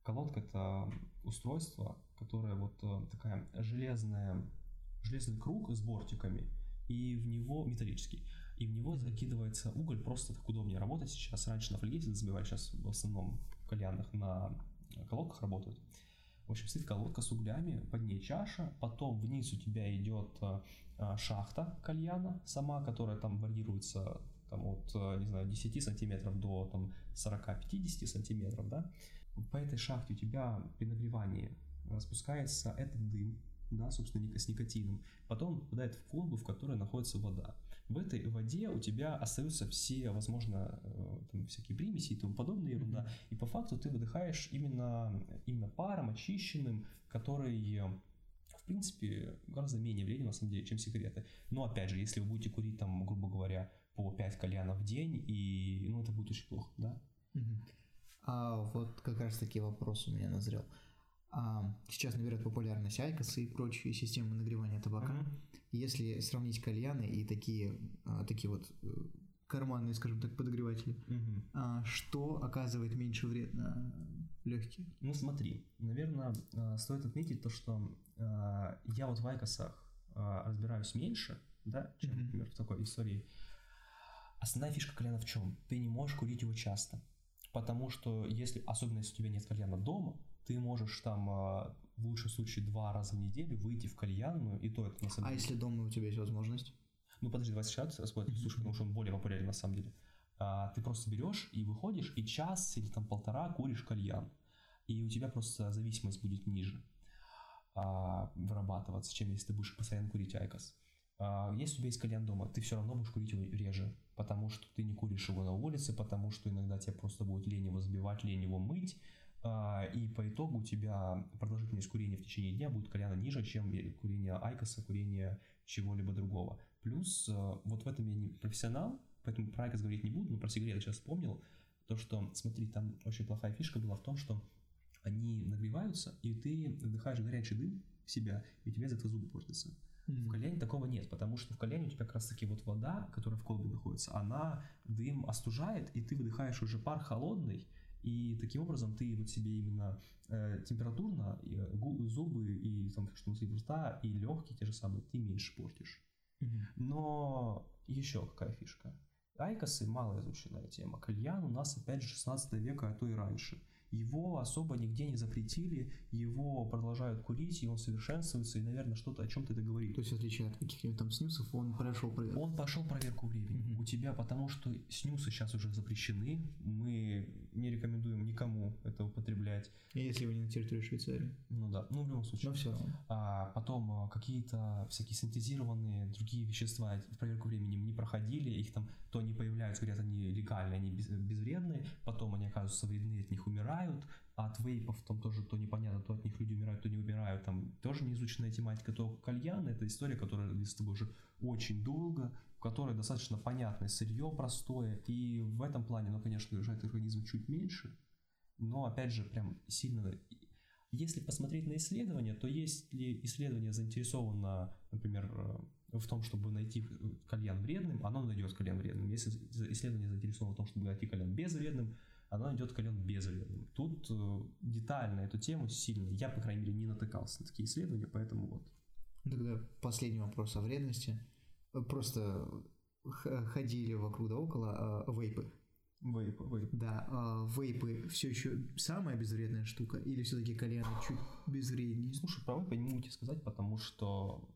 Колодка – это устройство, которое вот такая железный круг с бортиками, и в него металлический, и в него закидывается уголь, просто так удобнее работать сейчас. Раньше на фольге забивали, сейчас в основном в кальянах на колодках работают. В общем, стоит колодка с углями, под ней чаша, потом вниз у тебя идет шахта кальяна сама, которая там варьируется от, не знаю, 10 сантиметров до 40-50 сантиметров, да. По этой шахте у тебя при нагревании спускается этот дым, да, собственно, с никотином. Потом он попадает в колбу, в которой находится вода. В этой воде у тебя остаются все, возможно, всякие примеси и тому подобное, ерунда. И по факту ты выдыхаешь именно паром очищенным, который... в принципе, гораздо менее вреден, на самом деле, чем сигареты. Но, опять же, если вы будете курить, там, грубо говоря, по 5 кальянов в день, и, это будет очень плохо, да? А вот как раз таки вопрос у меня назрел. Сейчас набирают популярность айкосы и прочие системы нагревания табака. Если сравнить кальяны и такие вот карманные, скажем так, подогреватели, что оказывает меньше вред на легкие? Ну смотри, наверное, стоит отметить то, что я вот в айкосах разбираюсь меньше, да, чем, например, в такой истории. Основная фишка кальяна в чем? Ты не можешь курить его часто. Потому что, если, особенно если у тебя нет кальяна дома, ты можешь там в лучшем случае 2 раза в неделю выйти в кальянную, и то это не собирает. А если дома у тебя есть возможность? Ну подожди, 20 сейчас рассмотрим, слушай, потому что он более популярен на самом деле. Ты просто берешь и выходишь, и 1 или 1,5 часа куришь кальян. И у тебя просто зависимость будет ниже вырабатываться, чем если ты будешь постоянно курить айкос. Если у тебя есть кальян дома, ты все равно будешь курить его реже, потому что ты не куришь его на улице, потому что иногда тебе просто будет лень его сбивать, лень его мыть, и по итогу у тебя продолжительность курения в течение дня будет кальяна ниже, чем курение айкоса, курение чего-либо другого. Плюс, вот в этом я не профессионал, поэтому про айкос говорить не буду, но про сигареты сейчас вспомнил, то что, смотри, там очень плохая фишка была в том, что они нагреваются, и ты вдыхаешь горячий дым в себя, и у тебя из этого зубы портятся. В кальяне такого нет, потому что в кальяне у тебя как раз таки вот вода, которая в колбе находится, она дым остужает, и ты выдыхаешь уже пар холодный, и таким образом ты вот себе именно температурно зубы и там что внутри рта и легкие те же самые ты меньше портишь. Но еще какая фишка? Айкосы — малоизученная тема. Кальян у нас опять же 16 века, а то и раньше. Его особо нигде не запретили, его продолжают курить, и он совершенствуется, и, наверное, что-то о чем-то это говорит. То есть, в отличие от каких-нибудь там снюсов, он прошел проверку. Он прошел проверку времени. У тебя, потому что снюсы сейчас уже запрещены, мы не рекомендуем никому это употреблять. Если вы не на территории Швейцарии. Ну да, ну в любом случае. Но все равно. Потом какие-то всякие синтезированные другие вещества проверку времени не проходили, их там то они появляются, говорят, они легальные, они безвредные, потом они оказываются вредны, от них умирают. А от вейпов там тоже то непонятно, то от них люди умирают, то не умирают, там тоже неизученная тематика, то кальян — это история, которая с тобой уже очень долго, в которой достаточно понятное сырье простое, и в этом плане, ну, конечно, лежает организм чуть меньше, но, опять же, прям сильно... Если посмотреть на исследования, то если исследование заинтересовано, например, в том, чтобы найти кальян вредным, оно найдет кальян вредным. Если исследование заинтересовано в том, чтобы найти кальян безвредным, оно идет кальян безвредным. Тут детально эту тему сильно, я, по крайней мере, не натыкался на такие исследования, поэтому вот. Тогда последний вопрос о вредности. Просто ходили вокруг да около вейпы. Вейпы. Да, вейпы все еще самая безвредная штука, или все-таки кальяны чуть безвреднее? Слушай, про вейпы не могу тебе сказать, потому что...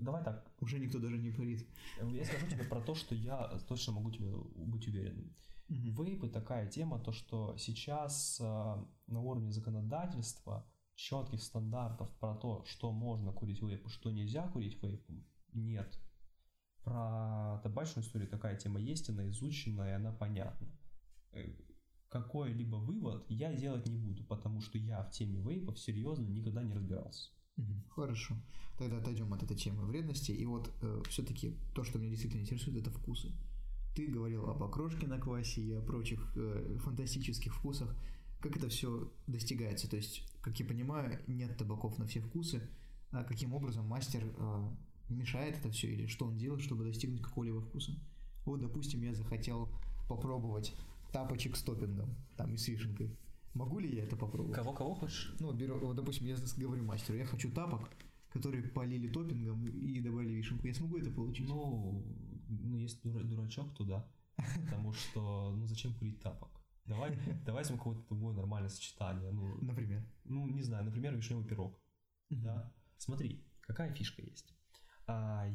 Давай так. Уже никто даже не курит. Я скажу тебе про то, что я точно могу тебе быть уверен. Вейпы — такая тема, то что сейчас на уровне законодательства четких стандартов про то, что можно курить вейпу, что нельзя курить вейпом, нет. Про табачную историю такая тема есть, она изучена и она понятна. Какой-либо вывод я делать не буду, потому что я в теме вейпов серьезно никогда не разбирался. Хорошо, тогда отойдем от этой темы вредности. И вот все-таки то, что меня действительно интересует, это вкусы. Ты говорил об окрошке на квасе и о прочих фантастических вкусах. Как это все достигается? То есть, как я понимаю, нет табаков на все вкусы. А каким образом мастер мешает это все или что он делает, чтобы достигнуть какого-либо вкуса? Вот, допустим, я захотел попробовать тапочек с топпингом, там и с вишенкой. Могу ли я это попробовать? Кого хочешь? Ну, вот, допустим, я говорю мастеру, я хочу тапок, который полили топпингом и добавили вишенку. Я смогу это получить? Ну если дурачок, то да. Потому что, ну, зачем курить тапок? Давай возьмем какое-то другое нормальное сочетание. Ну, например? Ну, не знаю, например, вишневый пирог. Да. Смотри, какая фишка есть.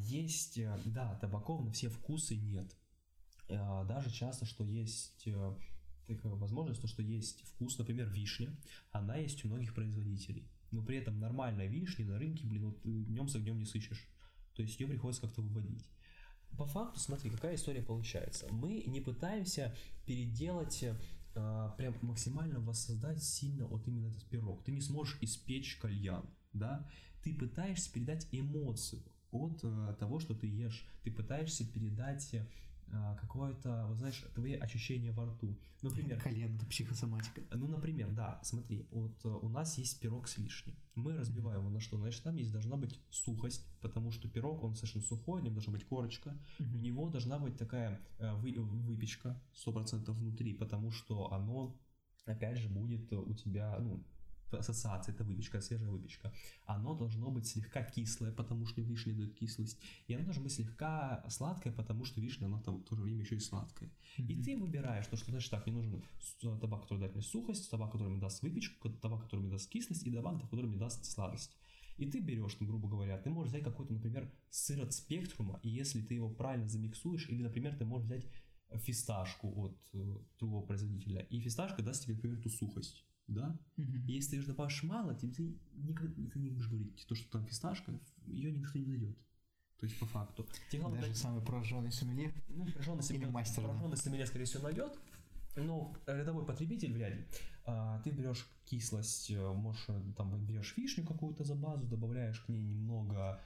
Есть, да, табаков на все вкусы нет. Даже часто, что есть... Такая возможность, то, что есть вкус, например, вишня, она есть у многих производителей, но при этом нормальная вишня на рынке, блин, вот днем с огнем не сыщешь, то есть ее приходится как-то выводить. По факту, смотри, какая история получается. Мы не пытаемся переделать, прям максимально воссоздать сильно вот именно этот пирог. Ты не сможешь испечь кальян, да? Ты пытаешься передать эмоцию от того, что ты ешь, ты пытаешься передать... какое-то, вот знаешь, твои ощущения во рту. Например... Кальян — это психосоматика. Ну, например, да, смотри, вот у нас есть пирог с вишней. Мы разбиваем его на что? Значит, там есть должна быть сухость, потому что пирог, он совершенно сухой, у него должна быть корочка, у него должна быть такая выпечка 100% внутри, потому что оно, опять же, будет у тебя, ну, ассоциации, это выпечка, свежая выпечка, оно должно быть слегка кислое, потому что вишня дает кислость, и оно должно быть слегка сладкое, потому что вишня, она там в то же время еще и сладкая. И ты выбираешь то, что, значит, так, мне нужен табак, который дает мне сухость, табак, который мне даст выпечку, табак, который мне даст кислость, и табак, который мне даст сладость. И ты берешь, грубо говоря, ты можешь взять какой-то, например, сыр от Спектрума, и если ты его правильно замиксуешь, или, например, ты можешь взять фисташку от другого производителя, и фисташка даст тебе, например, ту сухость, да? И если ты ее добавишь мало, тебе ты не будешь говорить, то, что там фисташка, ее никто не найдет. То есть по факту. Даже самый прожженный сомелье, или мастер. Прожженный сомелье, скорее всего, найдет. Но рядовой потребитель вряд ли. Ты берешь кислость, можешь там берешь вишню какую-то за базу, добавляешь к ней немного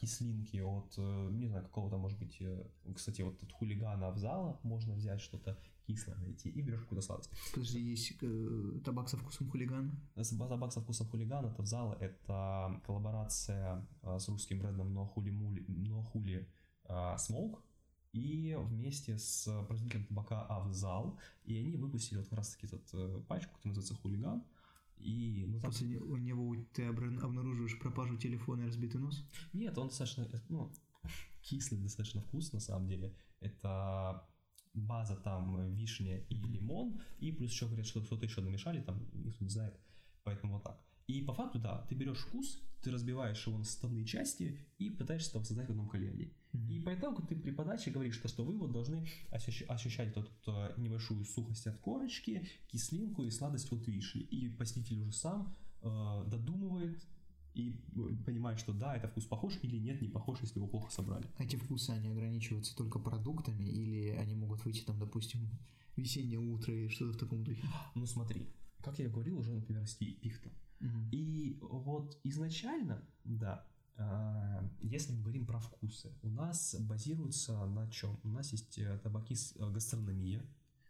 кислинки от, не знаю, какого-то, может быть, кстати, вот от хулигана Авзала можно взять что-то кислое найти и берешь какую-то сладость. Подожди, есть табак со вкусом хулигана? Табак со вкусом хулигана от Авзала — это коллаборация с русским брендом Нуахули Смоук. И вместе с производителем табака Авзал, и они выпустили вот как раз таки этот пачку, которая называется «Хулиган». И, ну, там... После у него ты обнаруживаешь пропажу телефона и разбитый нос? Нет, он достаточно, ну, кислый, достаточно вкусный на самом деле. Это база там вишня и лимон, и плюс еще говорят, что кто-то еще намешали, там никто не знает, поэтому вот так. И по факту, да, ты берешь вкус, ты разбиваешь его на составные части и пытаешься там создать в одном кальяне. И по итогу ты при подаче говоришь, что вы вот должны ощущать вот небольшую сухость от корочки, кислинку и сладость от вишни. И посетитель уже сам додумывает и понимает, что да, это вкус похож или нет, не похож, если его плохо собрали. Эти вкусы, они ограничиваются только продуктами или они могут выйти там, допустим, весеннее утро или что-то в таком духе? Ну смотри, как я говорил, уже, например, с пихта. И вот изначально, да, если мы говорим про вкусы, у нас базируется на чем? У нас есть табаки с гастрономия,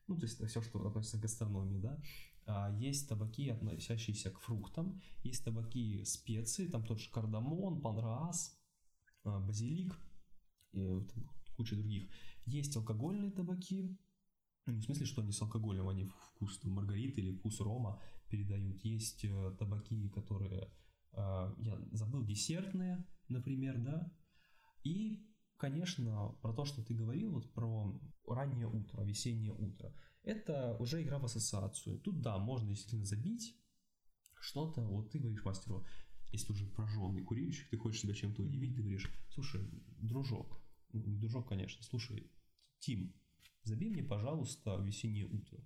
ну, то есть это все, что относится к гастрономии, да. Есть табаки, относящиеся к фруктам, есть табаки специи, там тот же кардамон, панраас, базилик и куча других. Есть алкогольные табаки. Не в смысле, что они с алкоголем, они вкус маргариты или вкус рома передают. Есть табаки, которые, я забыл, десертные, например, да. И, конечно, про то, что ты говорил, вот про раннее утро, весеннее утро. Это уже игра в ассоциацию. Тут, да, можно действительно забить что-то. Вот ты говоришь мастеру, если ты уже прожженный курильщик, ты хочешь себя чем-то удивить, ты говоришь, слушай, дружок, конечно, слушай, Тим, забей мне, пожалуйста, весеннее утро.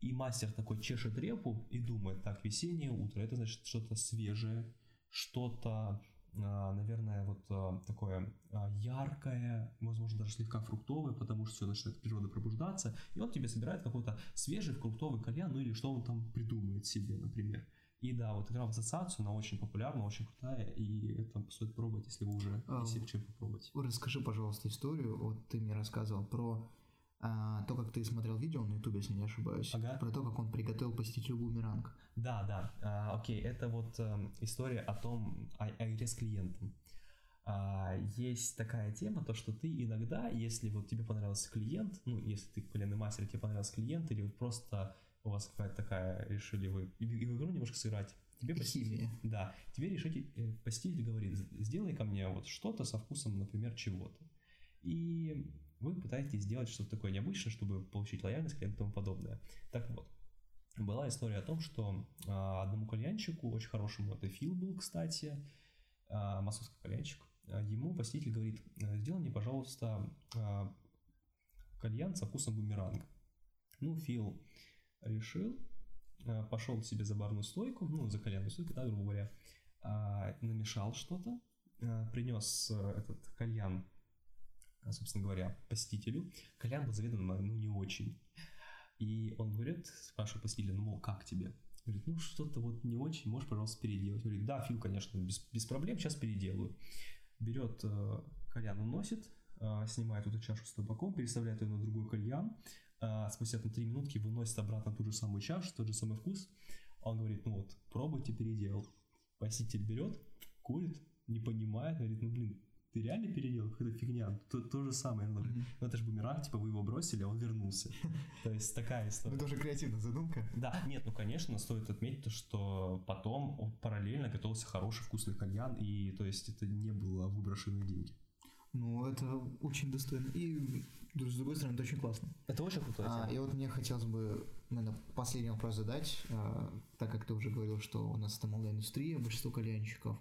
И мастер такой чешет репу и думает, так, весеннее утро, это значит что-то свежее, что-то, наверное, вот такое яркое, возможно, даже слегка фруктовое, потому что все начинает природа пробуждаться, и он тебе собирает какой-то свежий фруктовый кальян, ну или что он там придумает себе, например. И да, вот игра в ассоциацию, она очень популярна, очень крутая, и это стоит пробовать, если вы уже не чем попробовать. Расскажи, пожалуйста, историю, вот ты мне рассказывал про... то, как ты смотрел видео на ютубе, если не ошибаюсь, про то, как он приготовил посетителю бумеранг. Окей, это вот история о том, о игре с клиентом. Есть такая тема, то, что ты иногда, если вот тебе понравился клиент, ну, если ты кальянный мастер, тебе понравился клиент, или вы просто у вас какая-то такая, решили вы в игру немножко сыграть, тебе посетитель, да, тебе решить, посетитель говорит, сделай ко мне вот что-то со вкусом, например, чего-то. И вы пытаетесь сделать что-то такое необычное, чтобы получить лояльность клиента и тому подобное. Так вот, была история о том, что одному кальянщику, очень хорошему, это Фил был, кстати, московский кальянщик, ему посетитель говорит, сделай мне, пожалуйста, кальян со вкусом бумеранга. Ну, Фил решил, пошел себе за барную стойку, ну, за кальянную стойку, да, грубо говоря, намешал что-то, принес этот кальян, собственно говоря, посетителю. Кальян был заведомо, ну, не очень. И он говорит, спрашивает посетителя, ну, мол, как тебе? Говорит, ну, что-то вот не очень, можешь, пожалуйста, переделать. Говорит, да, Фил, конечно, без проблем, сейчас переделаю. Берет кальян, уносит, снимает эту чашу с табаком, переставляет ее на другой кальян. Спустя там 3 минутки выносит обратно ту же самую чашу, тот же самый вкус. Он говорит, ну вот, пробуйте, переделал. Посетитель берет, курит, не понимает, говорит, ну, блин, ты реально переел? Это фигня. То же самое. Ну, это же бумеранг, типа вы его бросили, а он вернулся. То есть такая история. Ну, тоже креативная задумка. Да, нет, ну, конечно, стоит отметить, что потом он параллельно готовился хороший вкусный кальян, и то есть это не было выброшенные деньги. Ну, это очень достойно. И, с другой стороны, это очень классно. Это очень круто. И вот мне хотелось бы, наверное, последний вопрос задать, так как ты уже говорил, что у нас это молодая индустрия, большинство кальянщиков.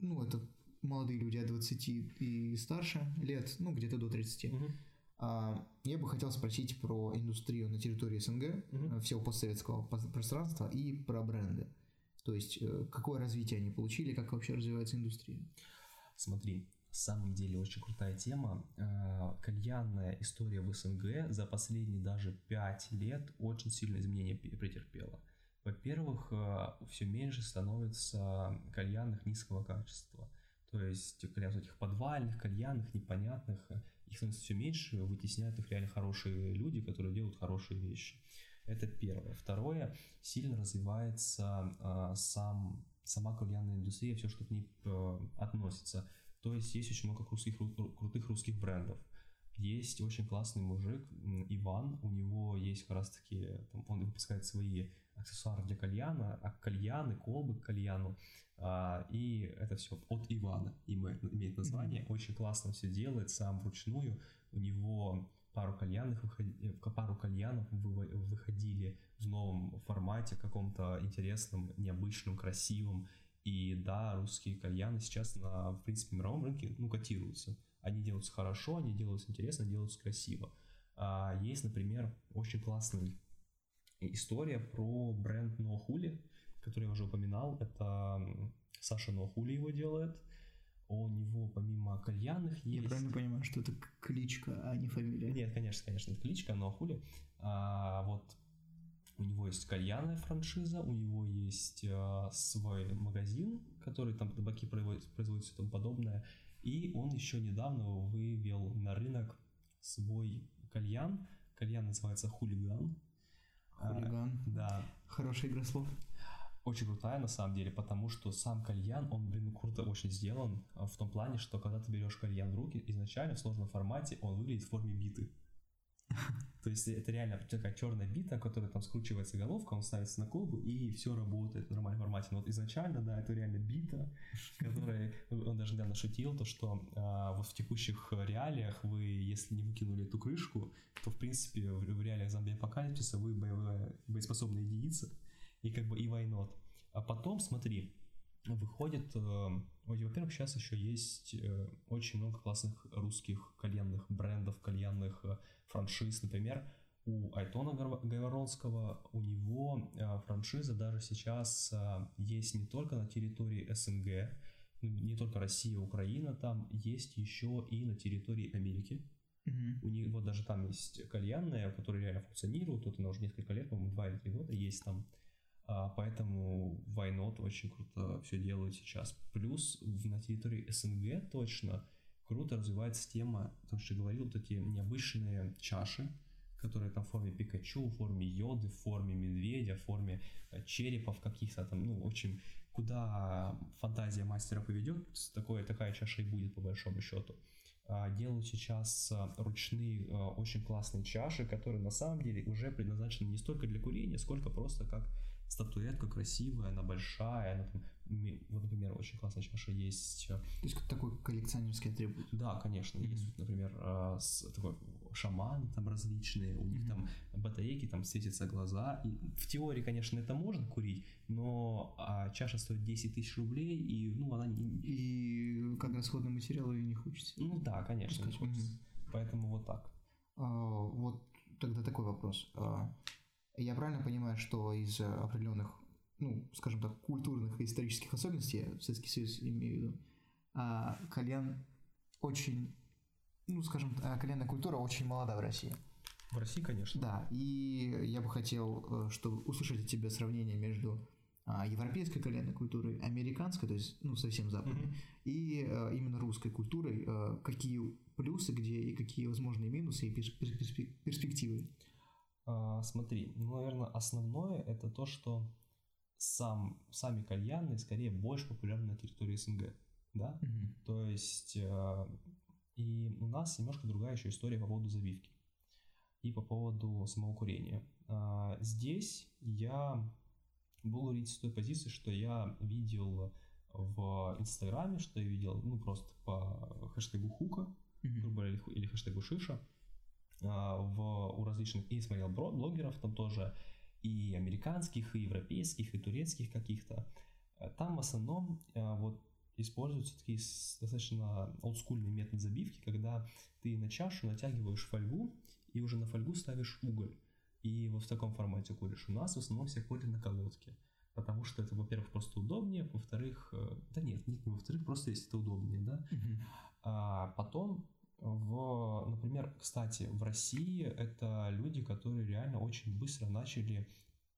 Ну, это молодые люди от 20 и старше лет, ну, где-то до 30. Угу. Я бы хотел спросить про индустрию на территории СНГ, угу, всего постсоветского пространства, и про бренды. То есть, какое развитие они получили, как вообще развивается индустрия? Смотри, на самом деле очень крутая тема. Кальянная история в СНГ за последние даже 5 лет очень сильное изменение претерпела. Во-первых, все меньше становится кальянных низкого качества. То есть кальян таких подвальных, кальянных, непонятных. Их становится все меньше, вытесняют их реально хорошие люди, которые делают хорошие вещи. Это первое. Второе, сильно развивается сама кальянная индустрия, все, что к ней относится. То есть есть очень много крутых русских брендов. Есть очень классный мужик, Иван, у него есть как раз таки, он выпускает свои аксессуары для кальяна, кальяны, колбы к кальяну, и это все от Ивана имеет название, очень классно все делает, сам вручную, у него пару кальянов выходили в новом формате, каком-то интересном, необычном, красивом, и да, русские кальяны сейчас на, в принципе, мировом рынке, ну, котируются. Они делаются хорошо, они делаются интересно, делаются красиво. Есть, например, очень классная история про бренд Нуахули, который я уже упоминал. Это Саша Нохули его делает. У него помимо кальянных есть... Я правильно понимаю, что это кличка, а не фамилия? Нет, конечно, это кличка, Нуахули. Вот у него есть кальянная франшиза, у него есть свой магазин, который там табаки производится и тому подобное. И он еще недавно вывел на рынок свой кальян. Кальян называется «Хулиган». «Хулиган». Да. Хорошая игра слов. Очень крутая, на самом деле, потому что сам кальян, он, круто очень сделан в том плане, что когда ты берешь кальян в руки, изначально в сложном формате он выглядит в форме биты. То есть это реально такая черная бита, которая там скручивается головка, он ставится на колбу, и все работает в нормальном формате. Но вот изначально, да, это реально бита, которая... Он даже недавно шутил, то что вот в текущих реалиях вы, если не выкинули эту крышку, то, в принципе, в реалиях зомби-апокалипсиса вы боеспособная единица, и как бы и why not. А потом, смотри, выходит... Во-первых, сейчас еще есть очень много классных русских кальянных брендов, кальянных франшиз. Например, у Айтена Гайворонского, у него франшиза даже сейчас есть не только на территории СНГ, не только Россия, Украина, там есть еще и на территории Америки. Mm-hmm. У него даже там есть кальянная, которая реально функционирует. Тут она уже несколько лет, по-моему, 2 или 3 года есть там. Поэтому why not очень круто все делают сейчас. Плюс на территории СНГ точно круто развивается тема, потому что я говорил, вот эти необычные чаши, которые там в форме Пикачу, в форме Йоды, в форме медведя, в форме черепов каких-то там, ну, очень, куда фантазия мастера поведет, такая чаша и будет по большому счету. Делают сейчас ручные очень классные чаши, которые на самом деле уже предназначены не столько для курения, сколько просто как статуэтка красивая, она большая. Она, там, вот, например, очень классная чаша есть. То есть такой коллекционерский атрибут. Да, конечно. Mm-hmm. Есть, например, такой шаман, там различные, у них mm-hmm. там батарейки, там светятся глаза. И в теории, конечно, это можно курить, но чаша стоит 10 тысяч рублей, и ну, она не... И как расходный материал ее не хочется. Ну да, конечно, не хочется. Mm-hmm. Поэтому вот так. Вот тогда такой вопрос. Я правильно понимаю, что из определенных, ну, скажем так, культурных и исторических особенностей, Советский Союз имею в виду, кальян очень, ну, скажем так, кальянная культура очень молода в России. В России, конечно. Да, и я бы хотел, чтобы услышать от тебя сравнение между европейской кальянной культурой, американской, то есть, ну, совсем западной, mm-hmm. и именно русской культурой, какие плюсы, где и какие возможные минусы и перспективы. Смотри, наверное, основное это то, что сами кальянные скорее больше популярны на территории СНГ. да, mm-hmm. то есть и у нас немножко другая еще история по поводу завивки и по поводу самого курения. Здесь я был говорить с той позиции, что я видел в Инстаграме, что я видел, ну, просто по хэштегу хука, mm-hmm. грубо говоря, или хэштегу шиша, у различных, и смотрел блогеров там тоже, и американских, и европейских, и турецких каких-то. Там в основном вот используются такие достаточно олдскульные методы забивки, когда ты на чашу натягиваешь фольгу, и уже на фольгу ставишь уголь. И вот в таком формате куришь. У нас в основном все курят на колодке, потому что это, во-первых, просто удобнее, во-вторых, да нет, не во-вторых, просто если это удобнее, да. Mm-hmm. А потом, например, кстати, в России это люди, которые реально очень быстро начали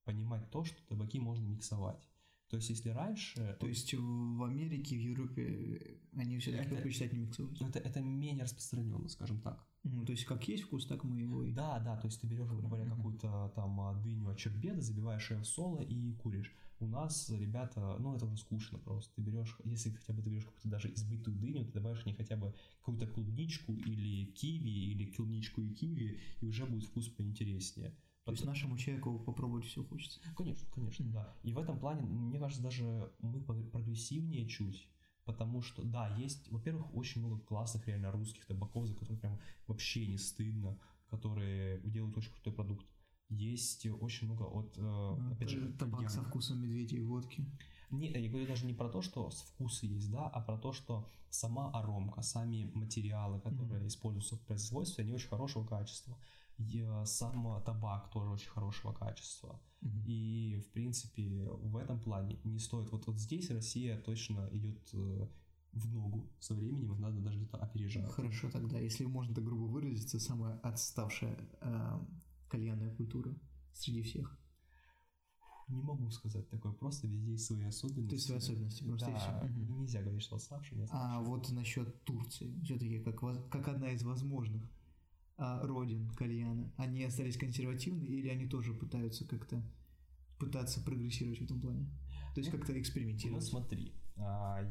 понимать то, что табаки можно миксовать. То есть, если раньше... То есть, в Америке, в Европе они все-таки предпочитают не миксовать? Это менее распространенно, скажем так. Mm-hmm. То есть, как есть вкус, так мы его и... Да, да, то есть, ты берешь, грубо говоря, какую-то там дыню от Черпеда, забиваешь ее в соло и куришь. У нас, ребята, ну, это уже скучно просто. Ты берешь, если хотя бы ты берешь какую-то даже избытую дыню, ты добавишь в ней хотя бы какую-то клубничку или киви, или клубничку и киви, и уже будет вкус поинтереснее. То есть нашему человеку попробовать все хочется. Конечно, конечно, mm-hmm. да. И в этом плане, мне кажется, даже мы прогрессивнее чуть, потому что, да, есть, во-первых, очень много классных реально русских табаков, за которые прям вообще не стыдно, которые делают очень крутой продукт. Есть очень много от, опять же... Табак со вкусом медведя и водки. Нет, я говорю даже не про то, что вкус есть, да, а про то, что сама аромка, сами материалы, которые mm-hmm. используются в производстве, они очень хорошего качества. И сам табак тоже очень хорошего качества. Mm-hmm. И, в принципе, в этом плане не стоит... Вот здесь Россия точно идет в ногу со временем, и надо даже где-то опережать. Хорошо тогда, если можно так грубо выразиться, самая отставшая кальянная культура среди всех. Не могу сказать такое, просто везде есть свои особенности. Ты свои особенности, просто да, и все. Нельзя говорить, что отставший. А вот насчет Турции, все-таки как одна из возможных родин кальяна, они остались консервативны или они тоже пытаются как-то прогрессировать в этом плане? То есть как-то экспериментировать? Ну смотри,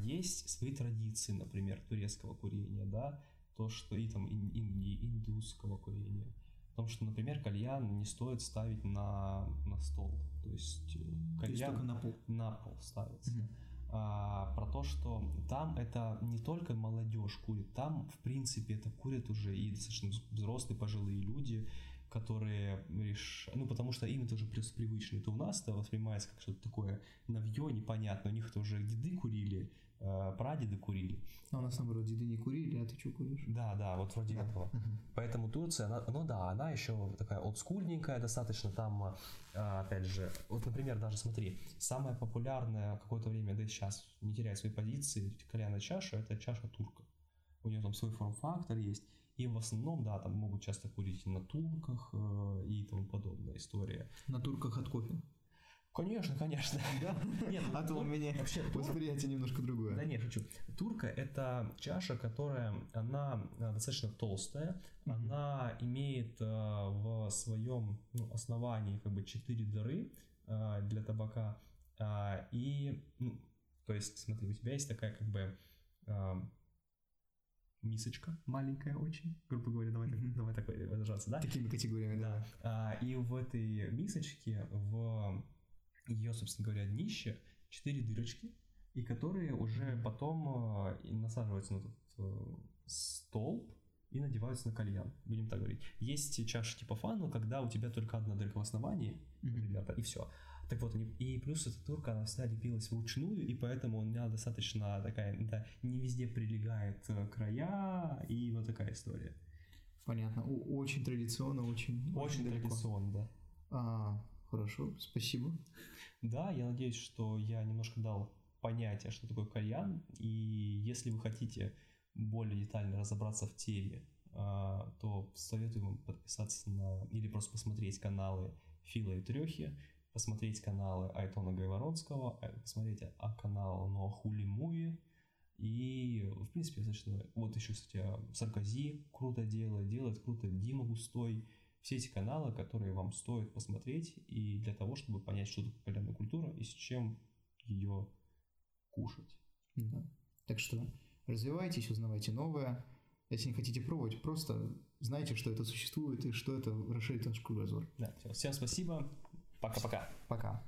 есть свои традиции, например, турецкого курения, да, то, что и там индусского курения. Потому что, например, кальян не стоит ставить на стол, то есть кальян только на пол ставится. Mm-hmm. Про то, что там это не только молодежь курит, там, в принципе, это курят уже и достаточно взрослые, пожилые люди, которые ну, потому что им это уже привычно. Это у нас это воспринимается как что-то такое новье, непонятно. У них это уже деды курили, прадеды курили. А у нас, наоборот, деды не курили, а ты что куришь? Да, да, вот вроде этого. Поэтому Турция, она еще такая олдскульненькая достаточно. Там, опять же, вот, например, даже смотри, самое популярное какое-то время, да и сейчас, не теряя свои позиции, кальянная чаша, это чаша турка. У нее там свой форм-фактор есть. И в основном, да, там могут часто курить на турках и тому подобная история. На турках от кофе? Конечно, конечно. Да? Нет, а то у меня вообще восприятие немножко другое. Да нет, хочу. Турка – это чаша, которая, она достаточно толстая, mm-hmm. она имеет в своем основании как бы 4 дыры для табака. И, то есть, смотри, у тебя есть такая как бы... мисочка маленькая очень, грубо говоря, давай так выражаться, да? Такими категориями, да. И в этой мисочке, в ее, собственно говоря, днище, 4 дырочки, и которые уже потом насаживаются на этот столб и надеваются на кальян, будем так говорить. Есть чаши типа фанел, когда у тебя только одна дырка в основании, ребята, и все. Так вот, и плюс эта турка, она всегда лепилась вручную, и поэтому у меня достаточно такая, да, не везде прилегает края, и вот такая история. Понятно. Очень традиционно, очень... Очень традиционно, да. Хорошо, спасибо. Да, я надеюсь, что я немножко дал понятие, что такое кальян, и если вы хотите более детально разобраться в теме, то советую вам подписаться на... или просто посмотреть каналы Фила и Трёхи, посмотреть каналы Айтена Гайворонского, посмотреть канал Нуахули. И, в принципе, достаточно... Вот еще, кстати, Саркози круто делает круто Дима Густой. Все эти каналы, которые вам стоит посмотреть, и для того, чтобы понять, что такое кальянная культура и с чем ее кушать. Да. Так что развивайтесь, узнавайте новое. Если не хотите пробовать, просто знайте, что это существует и что это расширит ваш кругозор. Да, всем спасибо. Пока-пока. Пока.